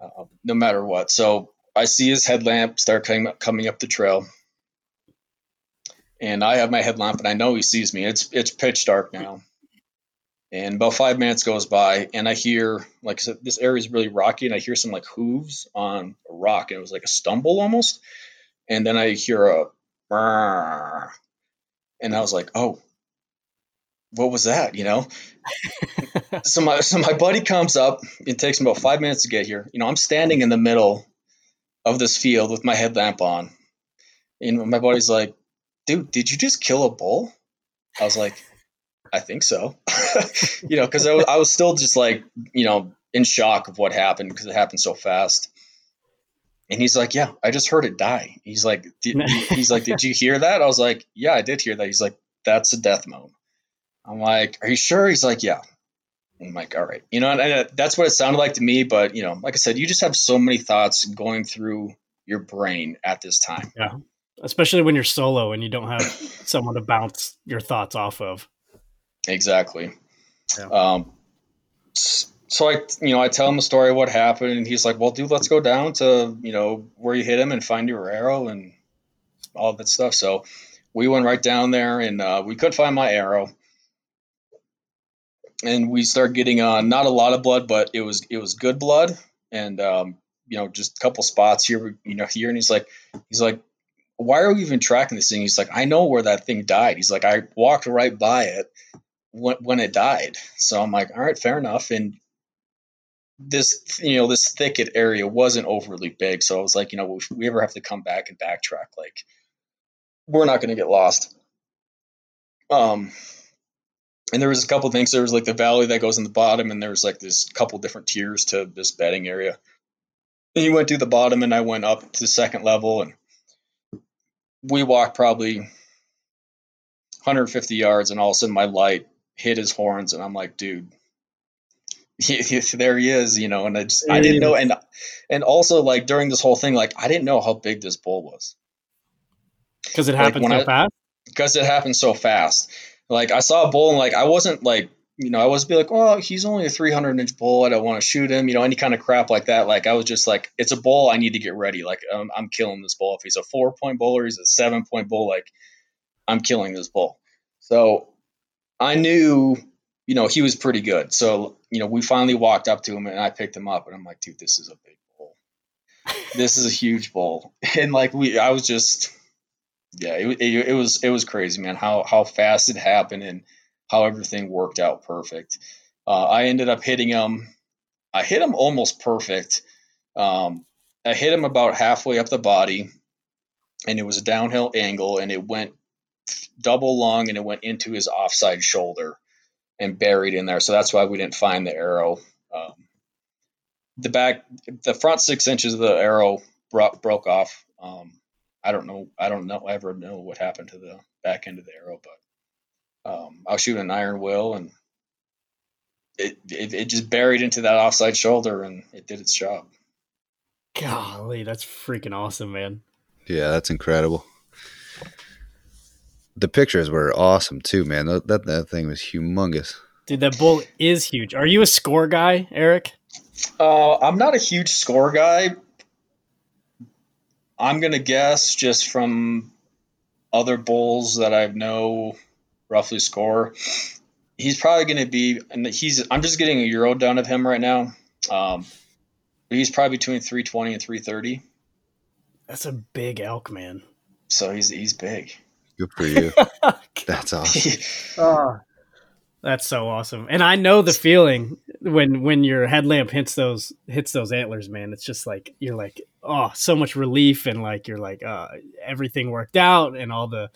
uh, no matter what. So I see his headlamp start coming up, coming up the trail, and I have my headlamp and I know he sees me. It's, it's pitch dark now. And about five minutes goes by, and I hear, like I said, this area is really rocky, and I hear some like hooves on a rock, and it was like a stumble almost. And then I hear a, brrr, and I was like, oh, what was that? You know? so my so my buddy comes up. It takes him about five minutes to get here. You know, I'm standing in the middle of this field with my headlamp on, and my buddy's like, dude, did you just kill a bull? I was like, I think so. You know, because I, I was still just like, you know, in shock of what happened, because it happened so fast. And he's like, yeah, I just heard it die. He's like, did, he's like, did you hear that? I was like, yeah, I did hear that. He's like, that's a death moan. I'm like, are you sure? He's like, yeah. I'm like, all right. You know, and, and that's what it sounded like to me. But, you know, like I said, you just have so many thoughts going through your brain at this time. Yeah. Especially when you're solo and you don't have someone to bounce your thoughts off of. Exactly. Yeah. Um, so I, you know, I tell him the story of what happened, and he's like, well, dude, let's go down to, you know, where you hit him and find your arrow and all that stuff. So we went right down there, and uh, we couldn't find my arrow, and we started getting on, uh, not a lot of blood, but it was, it was good blood. And, um, you know, just a couple spots here, you know, here. And he's like, he's like, why are we even tracking this thing? He's like, I know where that thing died. He's like, I walked right by it when, when it died. So I'm like, all right, fair enough. And this, you know, this thicket area wasn't overly big. So I was like, you know, if we ever have to come back and backtrack, like, we're not going to get lost. Um, and there was a couple of things. There was like the valley that goes in the bottom, and there was like this couple different tiers to this bedding area. And you went through the bottom, and I went up to the second level, and we walked probably one hundred fifty yards, and all of a sudden my light hit his horns, and I'm like, dude, there he is, you know. And I just, I didn't know. And, and also like during this whole thing, like, I didn't know how big this bull was. Cause it happened so fast. Cause it happened so fast. Like, I saw a bull, and like, I wasn't like, you know, I was be like, oh, he's only a three hundred inch bull, I don't want to shoot him, you know, any kind of crap like that. Like, I was just like, it's a bull, I need to get ready. Like, um, I'm killing this bull. If he's a four point bull or he's a seven point bull, like, I'm killing this bull. So I knew, you know, he was pretty good. So, you know, we finally walked up to him, and I picked him up, and I'm like, dude, this is a big bull. This is a huge bull. And like, we, I was just, yeah, it, it, it was, it was crazy, man, how, how fast it happened, and how everything worked out perfect. Uh, I ended up hitting him. I hit him almost perfect. Um, I hit him about halfway up the body, and it was a downhill angle, and it went double long, and it went into his offside shoulder and buried in there. So that's why we didn't find the arrow. Um, the back, the front six inches of the arrow bro- broke off. Um, I don't know. I don't know. I ever know what happened to the back end of the arrow, but Um, I was shooting an iron will, and it, it it just buried into that offside shoulder, and it did its job. Golly, that's freaking awesome, man. Yeah, that's incredible. The pictures were awesome too, man. That, that, that thing was humongous. Dude, that bull is huge. Are you a score guy, Eric? Uh, I'm not a huge score guy. I'm going to guess just from other bulls that I know roughly score, he's probably going to be, and he's, I'm just getting a euro down of him right now. Um, he's probably between three twenty and three thirty. That's a big elk, man. So he's, he's big. Good for you. That's awesome. Oh, that's so awesome. And I know the feeling when, when your headlamp hits those, hits those antlers, man, it's just like, you're like, oh, so much relief. And like, you're like, uh, everything worked out, and all the,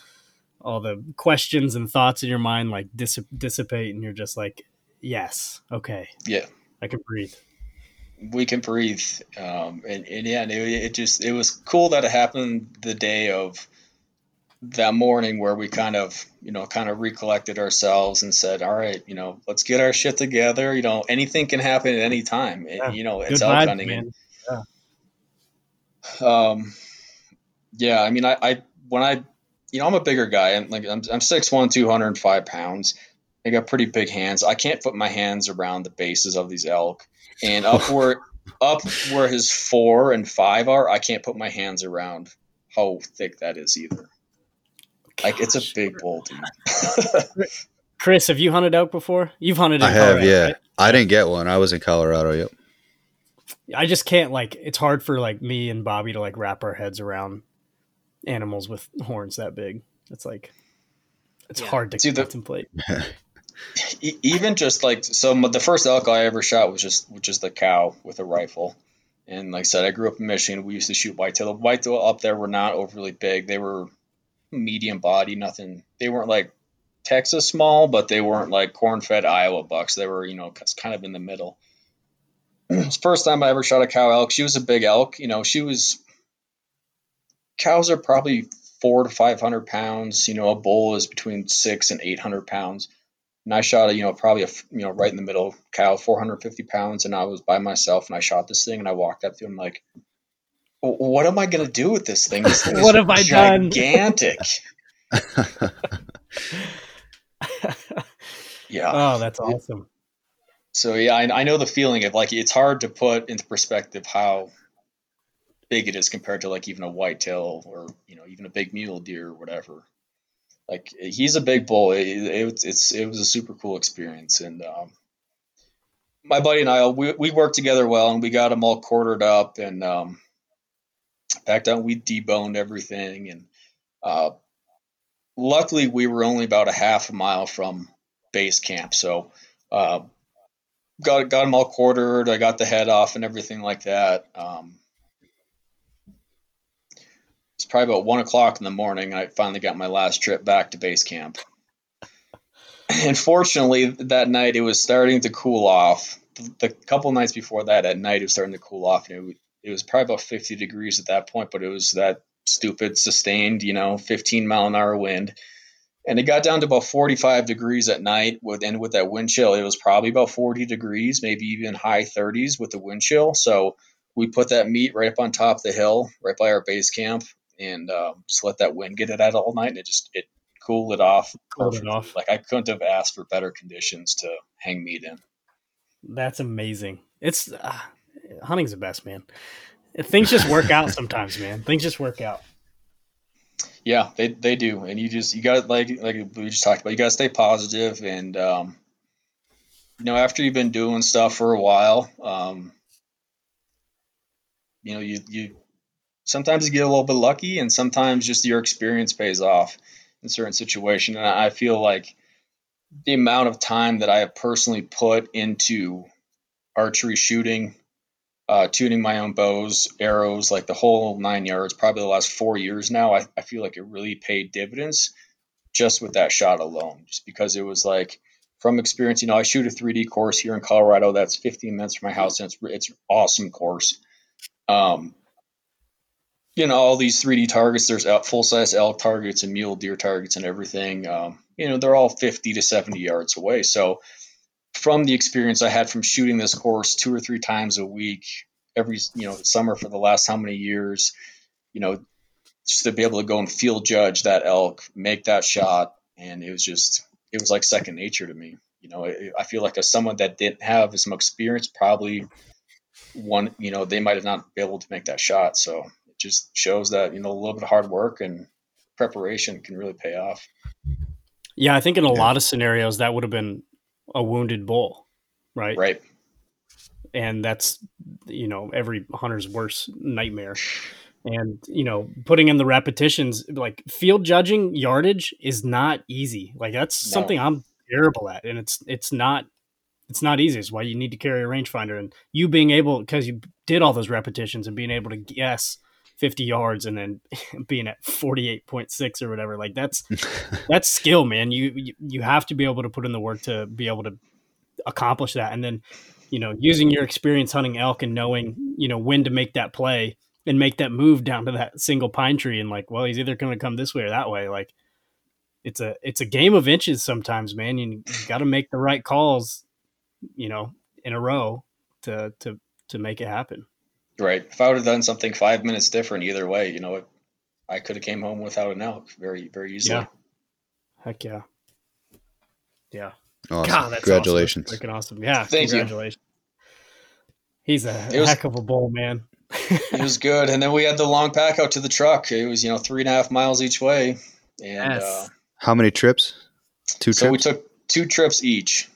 all the questions and thoughts in your mind, like dissip- dissipate. And you're just like, yes. Okay. Yeah. I can breathe. We can breathe. Um, and, and yeah, it, it just, it was cool that it happened the day of that morning, where we kind of, you know, kind of recollected ourselves and said, all right, you know, let's get our shit together. You know, anything can happen at any time. Yeah. And, you know, it's elk hunting. Yeah. Um, yeah. I mean, I, I, when I, you know, I'm a bigger guy. I'm like, I'm, I'm six one, two hundred five pounds. I got pretty big hands. I can't put my hands around the bases of these elk, and up where, up where his four and five are, I can't put my hands around how thick that is either. Gosh. Like, it's a big bull, dude. Chris, have you hunted elk before? You've hunted in I Colorado, have, yeah. Right? I didn't get one. I was in Colorado, yep. I just can't, like, it's hard for, like, me and Bobby to, like, wrap our heads around animals with horns that big. It's, like, it's yeah. hard to See, contemplate. The, even just, like, so the first elk I ever shot was just was just a cow with a rifle. And, like I said, I grew up in Michigan. We used to shoot whitetail. The whitetail up there were not overly big. They were medium body, nothing. They weren't, like, Texas small, but they weren't like corn-fed Iowa bucks. They were, you know, kind of in the middle. It's the first time I ever shot a cow elk. She was a big elk. You know, she was, cows are probably four to five hundred pounds. You know, a bull is between six and eight hundred pounds. And I shot a, you know, probably a, you know, right in the middle cow, four hundred fifty pounds. And I was by myself and I shot this thing and I walked up to him like, what am I going to do with this thing? This thing what is have I gigantic. Done? Yeah. Oh, that's awesome. So yeah, I, I know the feeling of like, it's hard to put into perspective how big it is compared to like even a whitetail or, you know, even a big mule deer or whatever. Like he's a big bull. It, it, it's, it was a super cool experience. And, um, my buddy and I, we, we worked together well and we got him all quartered up and, um, back down, we deboned everything. And, uh, luckily we were only about a half a mile from base camp. So, uh, Got got them all quartered. I got the head off and everything like that. Um, it's probably about one o'clock in the morning. I finally got my last trip back to base camp. And fortunately, that night it was starting to cool off. The, the couple nights before that, at night it was starting to cool off. And it, it was probably about fifty degrees at that point, but it was that stupid sustained, you know, fifteen mile an hour wind. And it got down to about forty-five degrees at night. With, and with that wind chill, it was probably about forty degrees, maybe even high thirties with the wind chill. So we put that meat right up on top of the hill, right by our base camp, and uh, just let that wind get it out all night. And it just it cooled it off. Cooled it off. Like I couldn't have asked for better conditions to hang meat in. That's amazing. It's uh, hunting's the best, man. Things just work out sometimes, man. Things just work out. Yeah, they they do. And you just, you got, like like we just talked about, you got to stay positive. And, um, you know, after you've been doing stuff for a while, um, you know, you, you sometimes you get a little bit lucky and sometimes just your experience pays off in certain situations. And I feel like the amount of time that I have personally put into archery shooting, Uh, tuning my own bows, arrows, like the whole nine yards, probably the last four years now, I, I feel like it really paid dividends just with that shot alone, just because it was like from experience, you know, I shoot a three D course here in Colorado. That's fifteen minutes from my house. And it's, it's an awesome course. Um, you know, all these three D targets, there's full size elk targets and mule deer targets and everything. Um, you know, they're all fifty to seventy yards away. So from the experience I had from shooting this course two or three times a week, every, you know, summer for the last how many years, you know, just to be able to go and field judge that elk, make that shot. And it was just, it was like second nature to me. You know, it, I feel like as someone that didn't have as much experience, probably one, you know, they might have not been able to make that shot. So it just shows that, you know, a little bit of hard work and preparation can really pay off. Yeah. I think in a yeah. lot of scenarios that would have been a wounded bull, right? Right. And that's, you know, every hunter's worst nightmare. And, you know, putting in the repetitions, like field judging yardage is not easy. Like that's no. something I'm terrible at. And it's, it's not, it's not easy. It's why you need to carry a rangefinder, and you being able, cause you did all those repetitions and being able to guess fifty yards and then being at forty-eight point six or whatever, like that's, that's skill, man. You, you, you have to be able to put in the work to be able to accomplish that. And then, you know, using your experience hunting elk and knowing, you know, when to make that play and make that move down to that single pine tree. And like, well, he's either going to come this way or that way. Like it's a, it's a game of inches sometimes, man. You, you got to make the right calls, you know, in a row to, to, to make it happen. Right. If I would have done something five minutes different either way, you know, I could have came home without an elk very, very easily. Yeah. Heck yeah. Yeah. Awesome. God, that's congratulations. Awesome. Freaking awesome. Yeah. Thank congratulations. You. He's a was, heck of a bull, man. It was good. And then we had the long pack out to the truck. It was, you know, three and a half miles each way. And yes. uh, how many trips? Two so trips. So we took two trips each.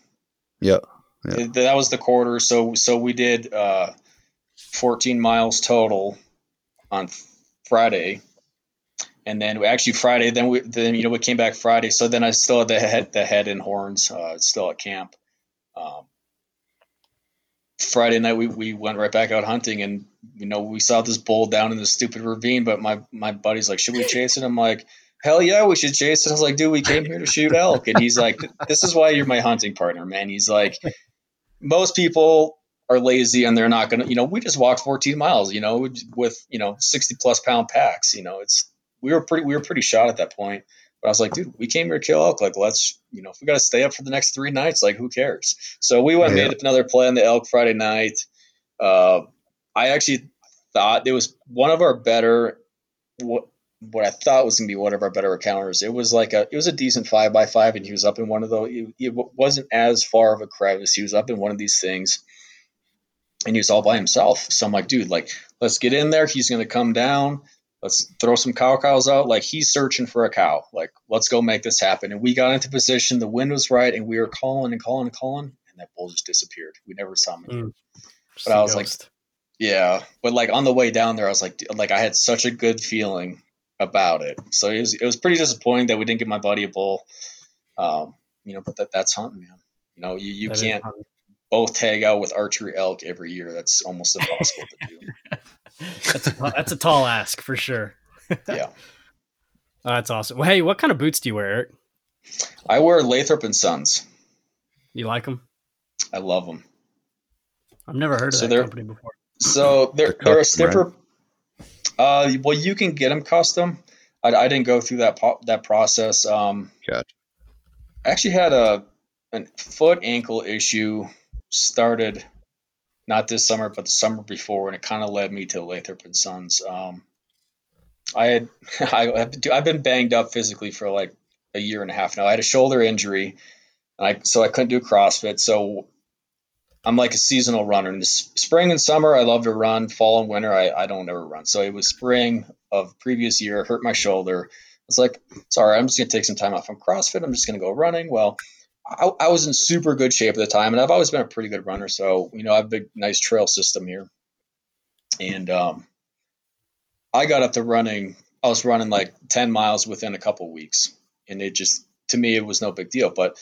Yeah. yeah. It, that was the quarter. So, so we did uh, fourteen miles total on Friday. And then we actually Friday, then we, then, you know, we came back Friday. So then I still had the head, the head and horns, uh, still at camp. Um, Friday night, we, we went right back out hunting and, you know, we saw this bull down in this stupid ravine, but my, my buddy's like, should we chase it? I'm like, hell yeah, we should chase it. I was like, dude, we came here to shoot elk. And he's like, this is why you're my hunting partner, man. He's like, most people are lazy and they're not going to, you know, we just walked fourteen miles, you know, with, you know, sixty plus pound packs, you know, it's, we were pretty, we were pretty shot at that point, but I was like, dude, we came here to kill elk. Like, let's, you know, if we got to stay up for the next three nights, like who cares? So we went and yeah. made up another play on the elk Friday night. Uh, I actually thought it was one of our better, what, what I thought was going to be one of our better encounters. It was like a, it was a decent five by five and he was up in one of those, it, it wasn't as far of a crevice. He was up in one of these things and he was all by himself. So I'm like, dude, like, let's get in there. He's going to come down. Let's throw some cow cows out. Like he's searching for a cow. Like, let's go make this happen. And we got into position. The wind was right. And we were calling and calling and calling. And that bull just disappeared. We never saw him again. Mm, but I was ghost. like, yeah. But like on the way down there, I was like, like I had such a good feeling about it. So it was, it was pretty disappointing that we didn't get my buddy a bull. Um, you know, but that that's hunting, man. You know, you, you can't both tag out with archery elk every year. That's almost impossible to do. That's a, that's a tall ask for sure. Yeah. Uh, that's awesome. Well, hey, what kind of boots do you wear, Eric? I wear Lathrop and Sons. You like them? I love them. I've never heard of so that company before. So they're, they're, they're custom, a stiffer. Right? Uh, well, you can get them custom. I, I didn't go through that, po- that process. Um, gotcha. I actually had a, a foot ankle issue started not this summer, but the summer before, and it kind of led me to Lathrop and Sons. Um, I had, I, I've been banged up physically for like a year and a half now. I had a shoulder injury, and I, so I couldn't do CrossFit. So I'm like a seasonal runner. In the spring and summer, I love to run. Fall and winter, I, I don't ever run. So it was spring of previous year, hurt my shoulder. I was like, sorry, I'm just going to take some time off from CrossFit. I'm just going to go running. Well, I, I was in super good shape at the time, and I've always been a pretty good runner. So, you know, I have a nice trail system here. And um, I got up to running. I was running like ten miles within a couple of weeks. And it just, to me, it was no big deal. But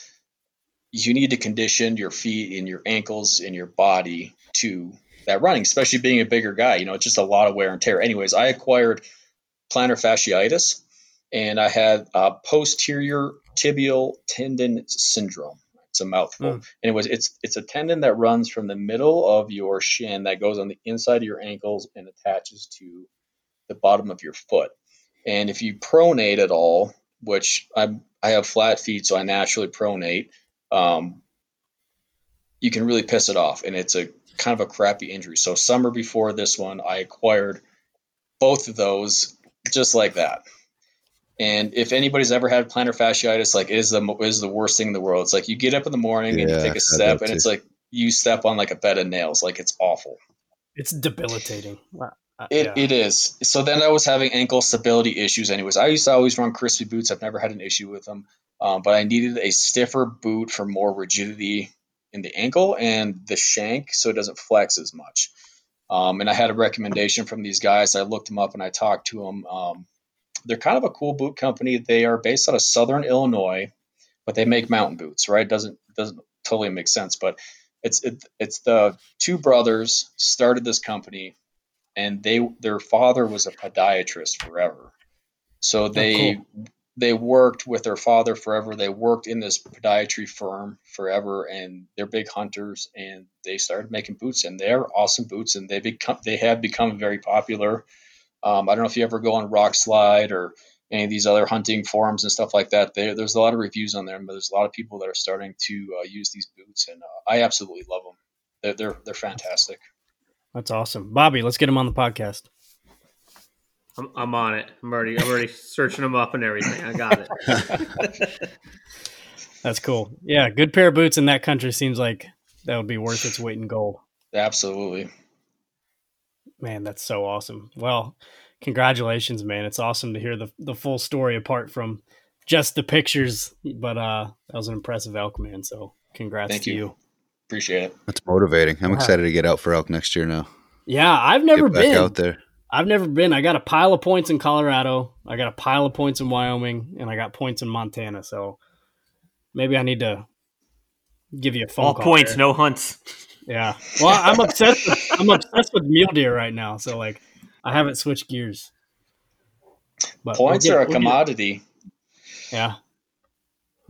you need to condition your feet and your ankles and your body to that running, especially being a bigger guy. You know, it's just a lot of wear and tear. Anyways, I acquired plantar fasciitis, and I had uh, posterior tibial tendon syndrome. It's a mouthful. Mm. Anyways, it's it's a tendon that runs from the middle of your shin that goes on the inside of your ankles and attaches to the bottom of your foot. And if you pronate at all, which I I have flat feet, so I naturally pronate, um, you can really piss it off. And it's a kind of a crappy injury. So summer before this one, I acquired both of those just like that. And if anybody's ever had plantar fasciitis, like it is the is the worst thing in the world. It's like you get up in the morning yeah, and you take a step, and it's like you step on like a bed of nails. Like it's awful. It's debilitating. Wow. It yeah. it is. So then I was having ankle stability issues. Anyways, I used to always run crispy boots. I've never had an issue with them, um, but I needed a stiffer boot for more rigidity in the ankle and the shank, so it doesn't flex as much. Um, and I had a recommendation from these guys. I looked them up and I talked to them. Um, They're kind of a cool boot company. They are based out of Southern Illinois, but they make mountain boots, right? It doesn't doesn't totally make sense, but it's it, it's the two brothers started this company, and they their father was a podiatrist forever, so they oh, cool. they worked with their father forever. They worked in this podiatry firm forever, and they're big hunters, and they started making boots, and they're awesome boots, and they become they have become very popular. Um, I don't know if you ever go on Rock Slide or any of these other hunting forums and stuff like that. There, there's a lot of reviews on there, but there's a lot of people that are starting to uh, use these boots, and uh, I absolutely love them. They're, they're they're fantastic. That's awesome, Bobby. Let's get him on the podcast. I'm, I'm on it. I'm already, I'm already searching them up and everything. I got it. That's cool. Yeah. Good pair of boots in that country seems like that would be worth its weight in gold. Absolutely. Man, that's so awesome. Well, congratulations, man. It's awesome to hear the, the full story apart from just the pictures, but uh, that was an impressive elk, man. So congrats Thank to you. you. Appreciate it. That's motivating. I'm yeah. excited to get out for elk next year now. Yeah. I've never get back been out there. I've never been. I got a pile of points in Colorado. I got a pile of points in Wyoming, and I got points in Montana. So maybe I need to give you a phone All call. All points, there. no hunts. Yeah. Well, I'm obsessed. With, I'm obsessed with mule deer right now. So like, I haven't switched gears. But points we'll get, are a we'll commodity. Yeah.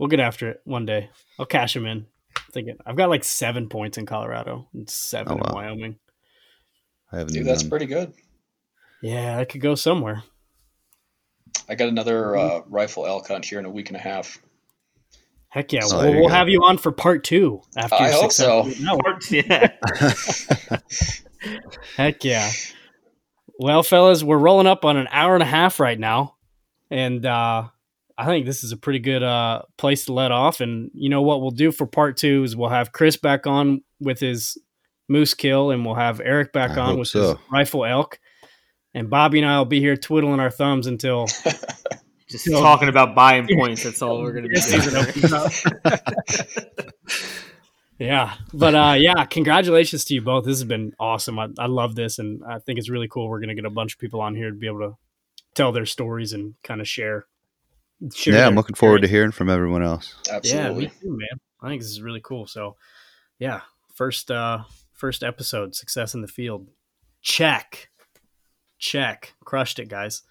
We'll get after it one day. I'll cash them in. I'm thinking I've got like seven points in Colorado and seven oh, wow. in Wyoming. I haven't. Dude, that's done. pretty good. Yeah, I could go somewhere. I got another uh, rifle elk hunt here in a week and a half. Heck yeah. So we'll we'll go. have you on for part two. After I hope so. No. Part, yeah. Heck yeah. Well, fellas, we're rolling up on an hour and a half right now. And uh, I think this is a pretty good uh, place to let off. And you know what we'll do for part two is we'll have Chris back on with his moose kill. And we'll have Eric back I on with so. his rifle elk. And Bobby and I will be here twiddling our thumbs until just until, talking about buying points. That's all we're going to be doing. Yeah. But uh, yeah, congratulations to you both. This has been awesome. I, I love this. And I think it's really cool. We're going to get a bunch of people on here to be able to tell their stories and kind of share. share yeah. I'm looking experience. forward to hearing from everyone else. Absolutely. Yeah, me too, man. I think this is really cool. So yeah. First, uh, first episode, Success in the Field. Check. Check. Crushed it, guys.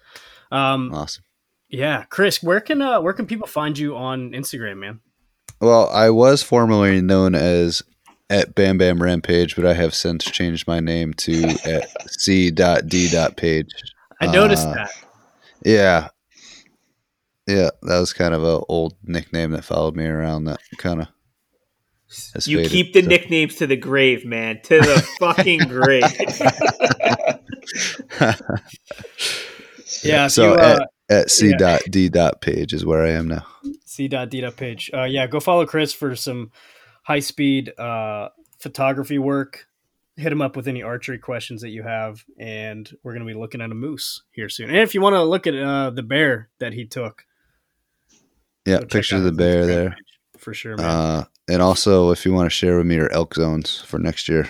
Um, awesome. Yeah. Chris, where can uh, where can people find you on Instagram, man? Well, I was formerly known as at Bam Bam Rampage, but I have since changed my name to at c dot d dot page. I noticed uh, that. Yeah. Yeah. That was kind of an old nickname that followed me around that kind of. You faded, keep the so. nicknames to the grave, man. To the fucking grave. yeah so you, uh, at, at c dot yeah. d dot page is where I am now. C dot d dot page uh yeah go follow Chris for some high speed uh photography work. Hit him up with any archery questions that you have, and we're going to be looking at a moose here soon. And if you want to look at uh the bear that he took, yeah picture of the bear there page, for sure, man. Uh and also if you want to share with me your elk zones for next year.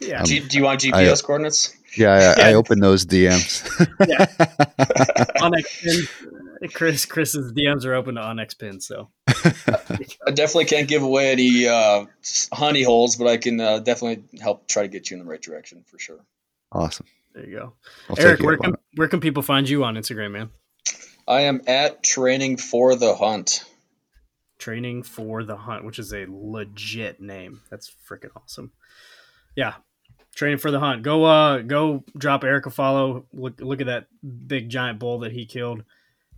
yeah. do, do you want G P S I, coordinates? Yeah, I, I open those D Ms. yeah. Onyx pin. Chris, Chris's D Ms are open to Onyx pin. So I definitely can't give away any uh, honey holes, but I can uh, definitely help try to get you in the right direction for sure. Awesome. There you go. I'll Eric, you where can where can people find you on Instagram, man? I am at Training for the Hunt. Training for the Hunt, which is a legit name. That's freaking awesome. Yeah. Training for the Hunt. Go uh go drop Eric a follow. Look look at that big giant bull that he killed.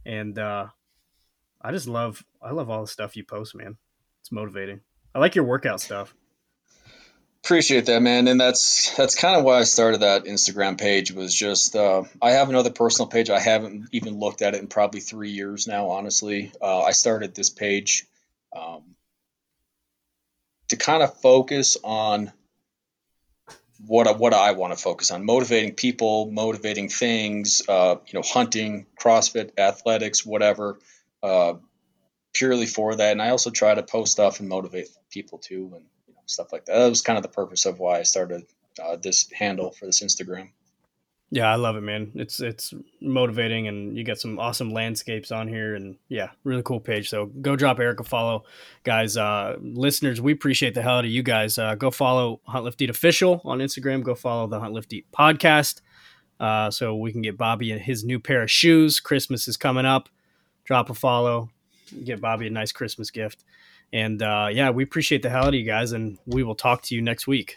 And uh I just love I love all the stuff you post, man. It's motivating. I like your workout stuff. Appreciate that, man. And that's that's kind of why I started that Instagram page, was just uh, I have another personal page. I haven't even looked at it in probably three years now, honestly. Uh, I started this page um, to kind of focus on what I, what I want to focus on, motivating people, motivating things, uh, you know, hunting, CrossFit, athletics, whatever, uh, purely for that. And I also try to post stuff and motivate people too, and stuff like that. That was kind of the purpose of why I started uh, this handle for this Instagram. Yeah, I love it, man. It's it's motivating, and you got some awesome landscapes on here, and yeah, really cool page. So go drop Eric a follow, guys. Uh, listeners, we appreciate the hell out of you guys. Uh, go follow Hunt Lift Eat Official on Instagram. Go follow the Hunt Lift Eat podcast, uh, so we can get Bobby his new pair of shoes. Christmas is coming up. Drop a follow. Get Bobby a nice Christmas gift. And, uh, yeah, we appreciate the hell out of you guys, and we will talk to you next week.